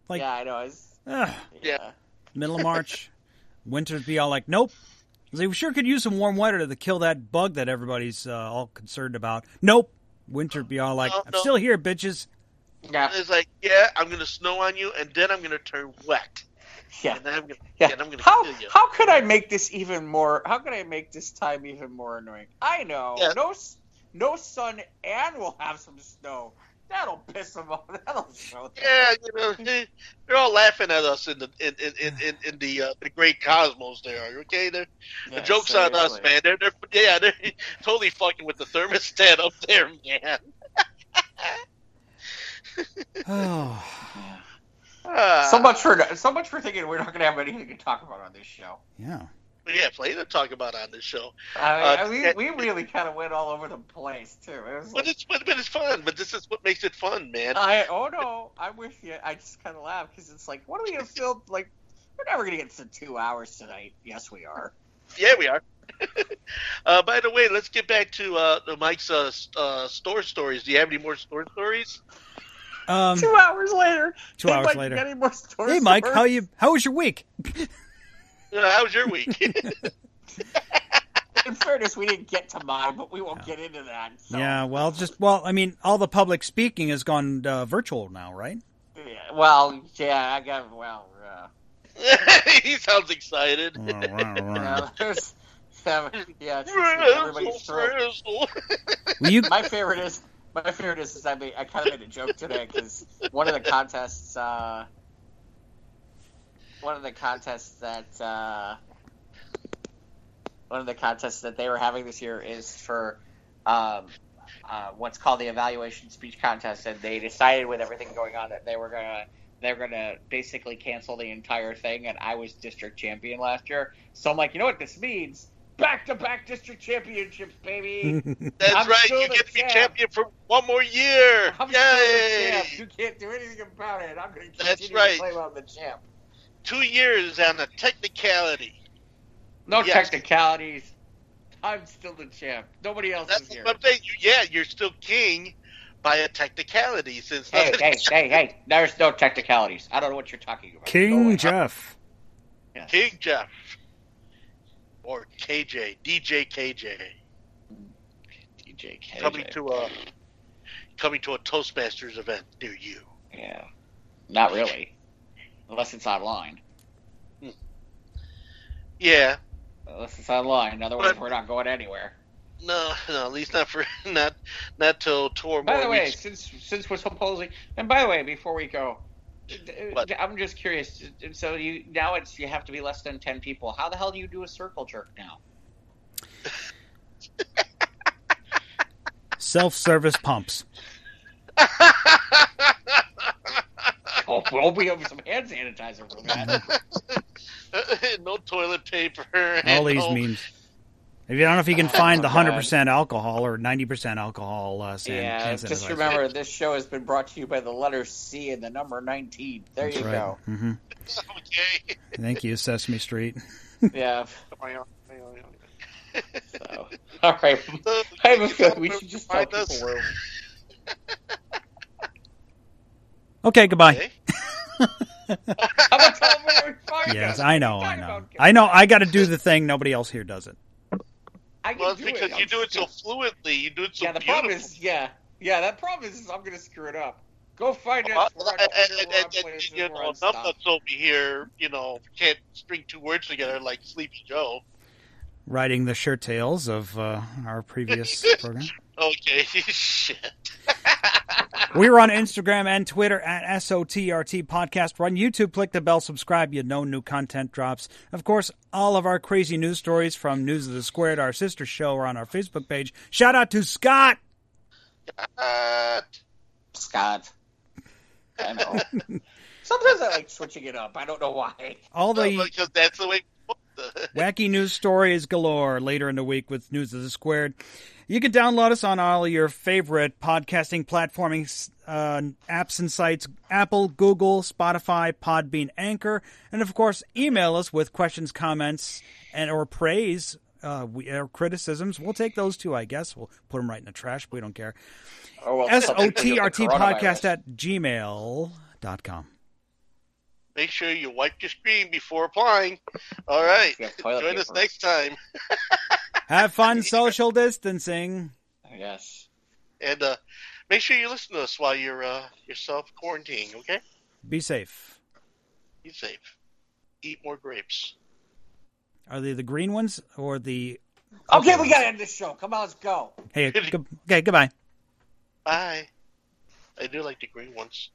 Like, yeah, I know. It's... Yeah. yeah. Middle of March. Winter'd be all like, nope. They sure could use some warm weather to kill that bug that everybody's uh, all concerned about. Nope. Winter'd be all like, no, I'm no. still here, bitches. Yeah. It's like, yeah, I'm going to snow on you, and then I'm going to turn wet. Yeah. And then I'm going yeah. yeah, to kill you. How could I make this even more, how could I make this time even more annoying? I know. Yeah. No no sun, and we'll have some snow. That'll piss him off. That'll show them. Yeah, you know, he, they're all laughing at us in the in in in, in the uh, the great cosmos. There, okay, they're, yeah, the joke's seriously. on us, man. They're they're yeah, they're totally fucking with the thermostat up there, man. Oh. Uh, so much for so much for thinking we're not going to have anything to talk about on this show. Yeah. Yeah, plenty to talk about on this show. I mean, uh, we, we really kind of went all over the place, too. It was but, like, it's, but, but it's fun. But this is what makes it fun, man. I Oh, no. I'm with you. I just kind of laugh because it's like, what are we going to film? Like, we're never going to get to two hours tonight. Yes, we are. Yeah, we are. uh, by the way, let's get back to uh, Mike's uh, uh, store stories. Do you have any more store stories? Um, two hours later. Two hey, hours Mike, later. Any more store hey, Mike, stories? how you? How was your week? Uh, how was your week? In fairness, we didn't get to mine, but we won't yeah. get into that. So. Yeah, well, just well, I mean, all the public speaking has gone uh, virtual now, right? Yeah, well, yeah, I got well. Uh... he sounds excited. yeah, there's, yeah, it's, it's everybody's throat. Will you... My favorite is my favorite is, is I made, I kind of made a joke today because one of the contests. Uh, One of the contests that uh, one of the contests that they were having this year is for um, uh, what's called the evaluation speech contest, and they decided with everything going on that they were gonna they were gonna basically cancel the entire thing. And I was district champion last year, so I'm like, you know what this means? Back to back district championships, baby. That's I'm right. You get to be champ. champion for one more year. I'm Yay! Champ. You can't do anything about it. I'm gonna continue That's right. to play on the champ. Two years on the technicality. No yes. technicalities. I'm still the champ. Nobody else That's is here. What I'm saying. Yeah, you're still king by a technicality. Since hey, hey, hey, hey, there's no technicalities. I don't know what you're talking about. King no Jeff. Yes. King Jeff. Or K J. D J K J. D J K J. Coming to a, coming to a Toastmasters event near you. Yeah. Not really. Unless it's online. Yeah. Unless it's online. Otherwise, but, we're not going anywhere. No, no, at least not for not not till tour. By the way, weeks. since since we're supposing, and by the way, before we go, what? I'm just curious. So you now it's you have to be less than ten people. How the hell do you do a circle jerk now? Self-service pumps. Oh, we'll be over some hand sanitizer for that. No toilet paper. All these no... memes. If you, I don't know if you can find oh, the one hundred percent God. alcohol or ninety percent alcohol uh, san- yeah, hand sanitizer. Just remember, this show has been brought to you by the letter C and the number nineteen. There That's you right. go. Mm-hmm. Okay. Thank you, Sesame Street. Yeah. So, all right. I was good. We should just tell people where Okay, goodbye. Okay. I'm gonna yes, I know, I know. I know I gotta do the thing, nobody else here does it. I well, it's because it. you do it so fluidly, you do it so yeah, the beautiful. Problem is, yeah, yeah, that problem is, is I'm gonna screw it up. Go find well, out well, where I, I, I, you know, enough that's over here, you know, can't string two words together like Sleepy Joe. Writing the shirt tales of uh, our previous program. Okay, shit. We were on Instagram and Twitter at S O T R T Podcast. We're on YouTube. Click the bell, subscribe. You know new content drops. Of course, all of our crazy news stories from News of the Square to our sister show are on our Facebook page. Shout out to Scott. Scott. Scott. I know. Sometimes I like switching it up. I don't know why. All the... No, because that's the way... Wacky news stories galore later in the week with News of the Squared. You can download us on all your favorite podcasting platforming uh, apps and sites, Apple, Google, Spotify, Podbean, Anchor, and of course email us with questions, comments, and or praise uh, we, or criticisms. We'll take those too, I guess. We'll put them right in the trash, but we don't care. Oh, well, S O T R T podcast at gmail dot com. Make sure you wipe your screen before applying. All right. Join paper. us next time. Have fun social distancing. Yes. And uh, make sure you listen to us while you're uh, yourself quarantining, okay? Be safe. Be safe. Eat more grapes. Are they the green ones or the... Okay, okay we got to end this show. Come on, let's go. Hey, go- okay, goodbye. Bye. I do like the green ones.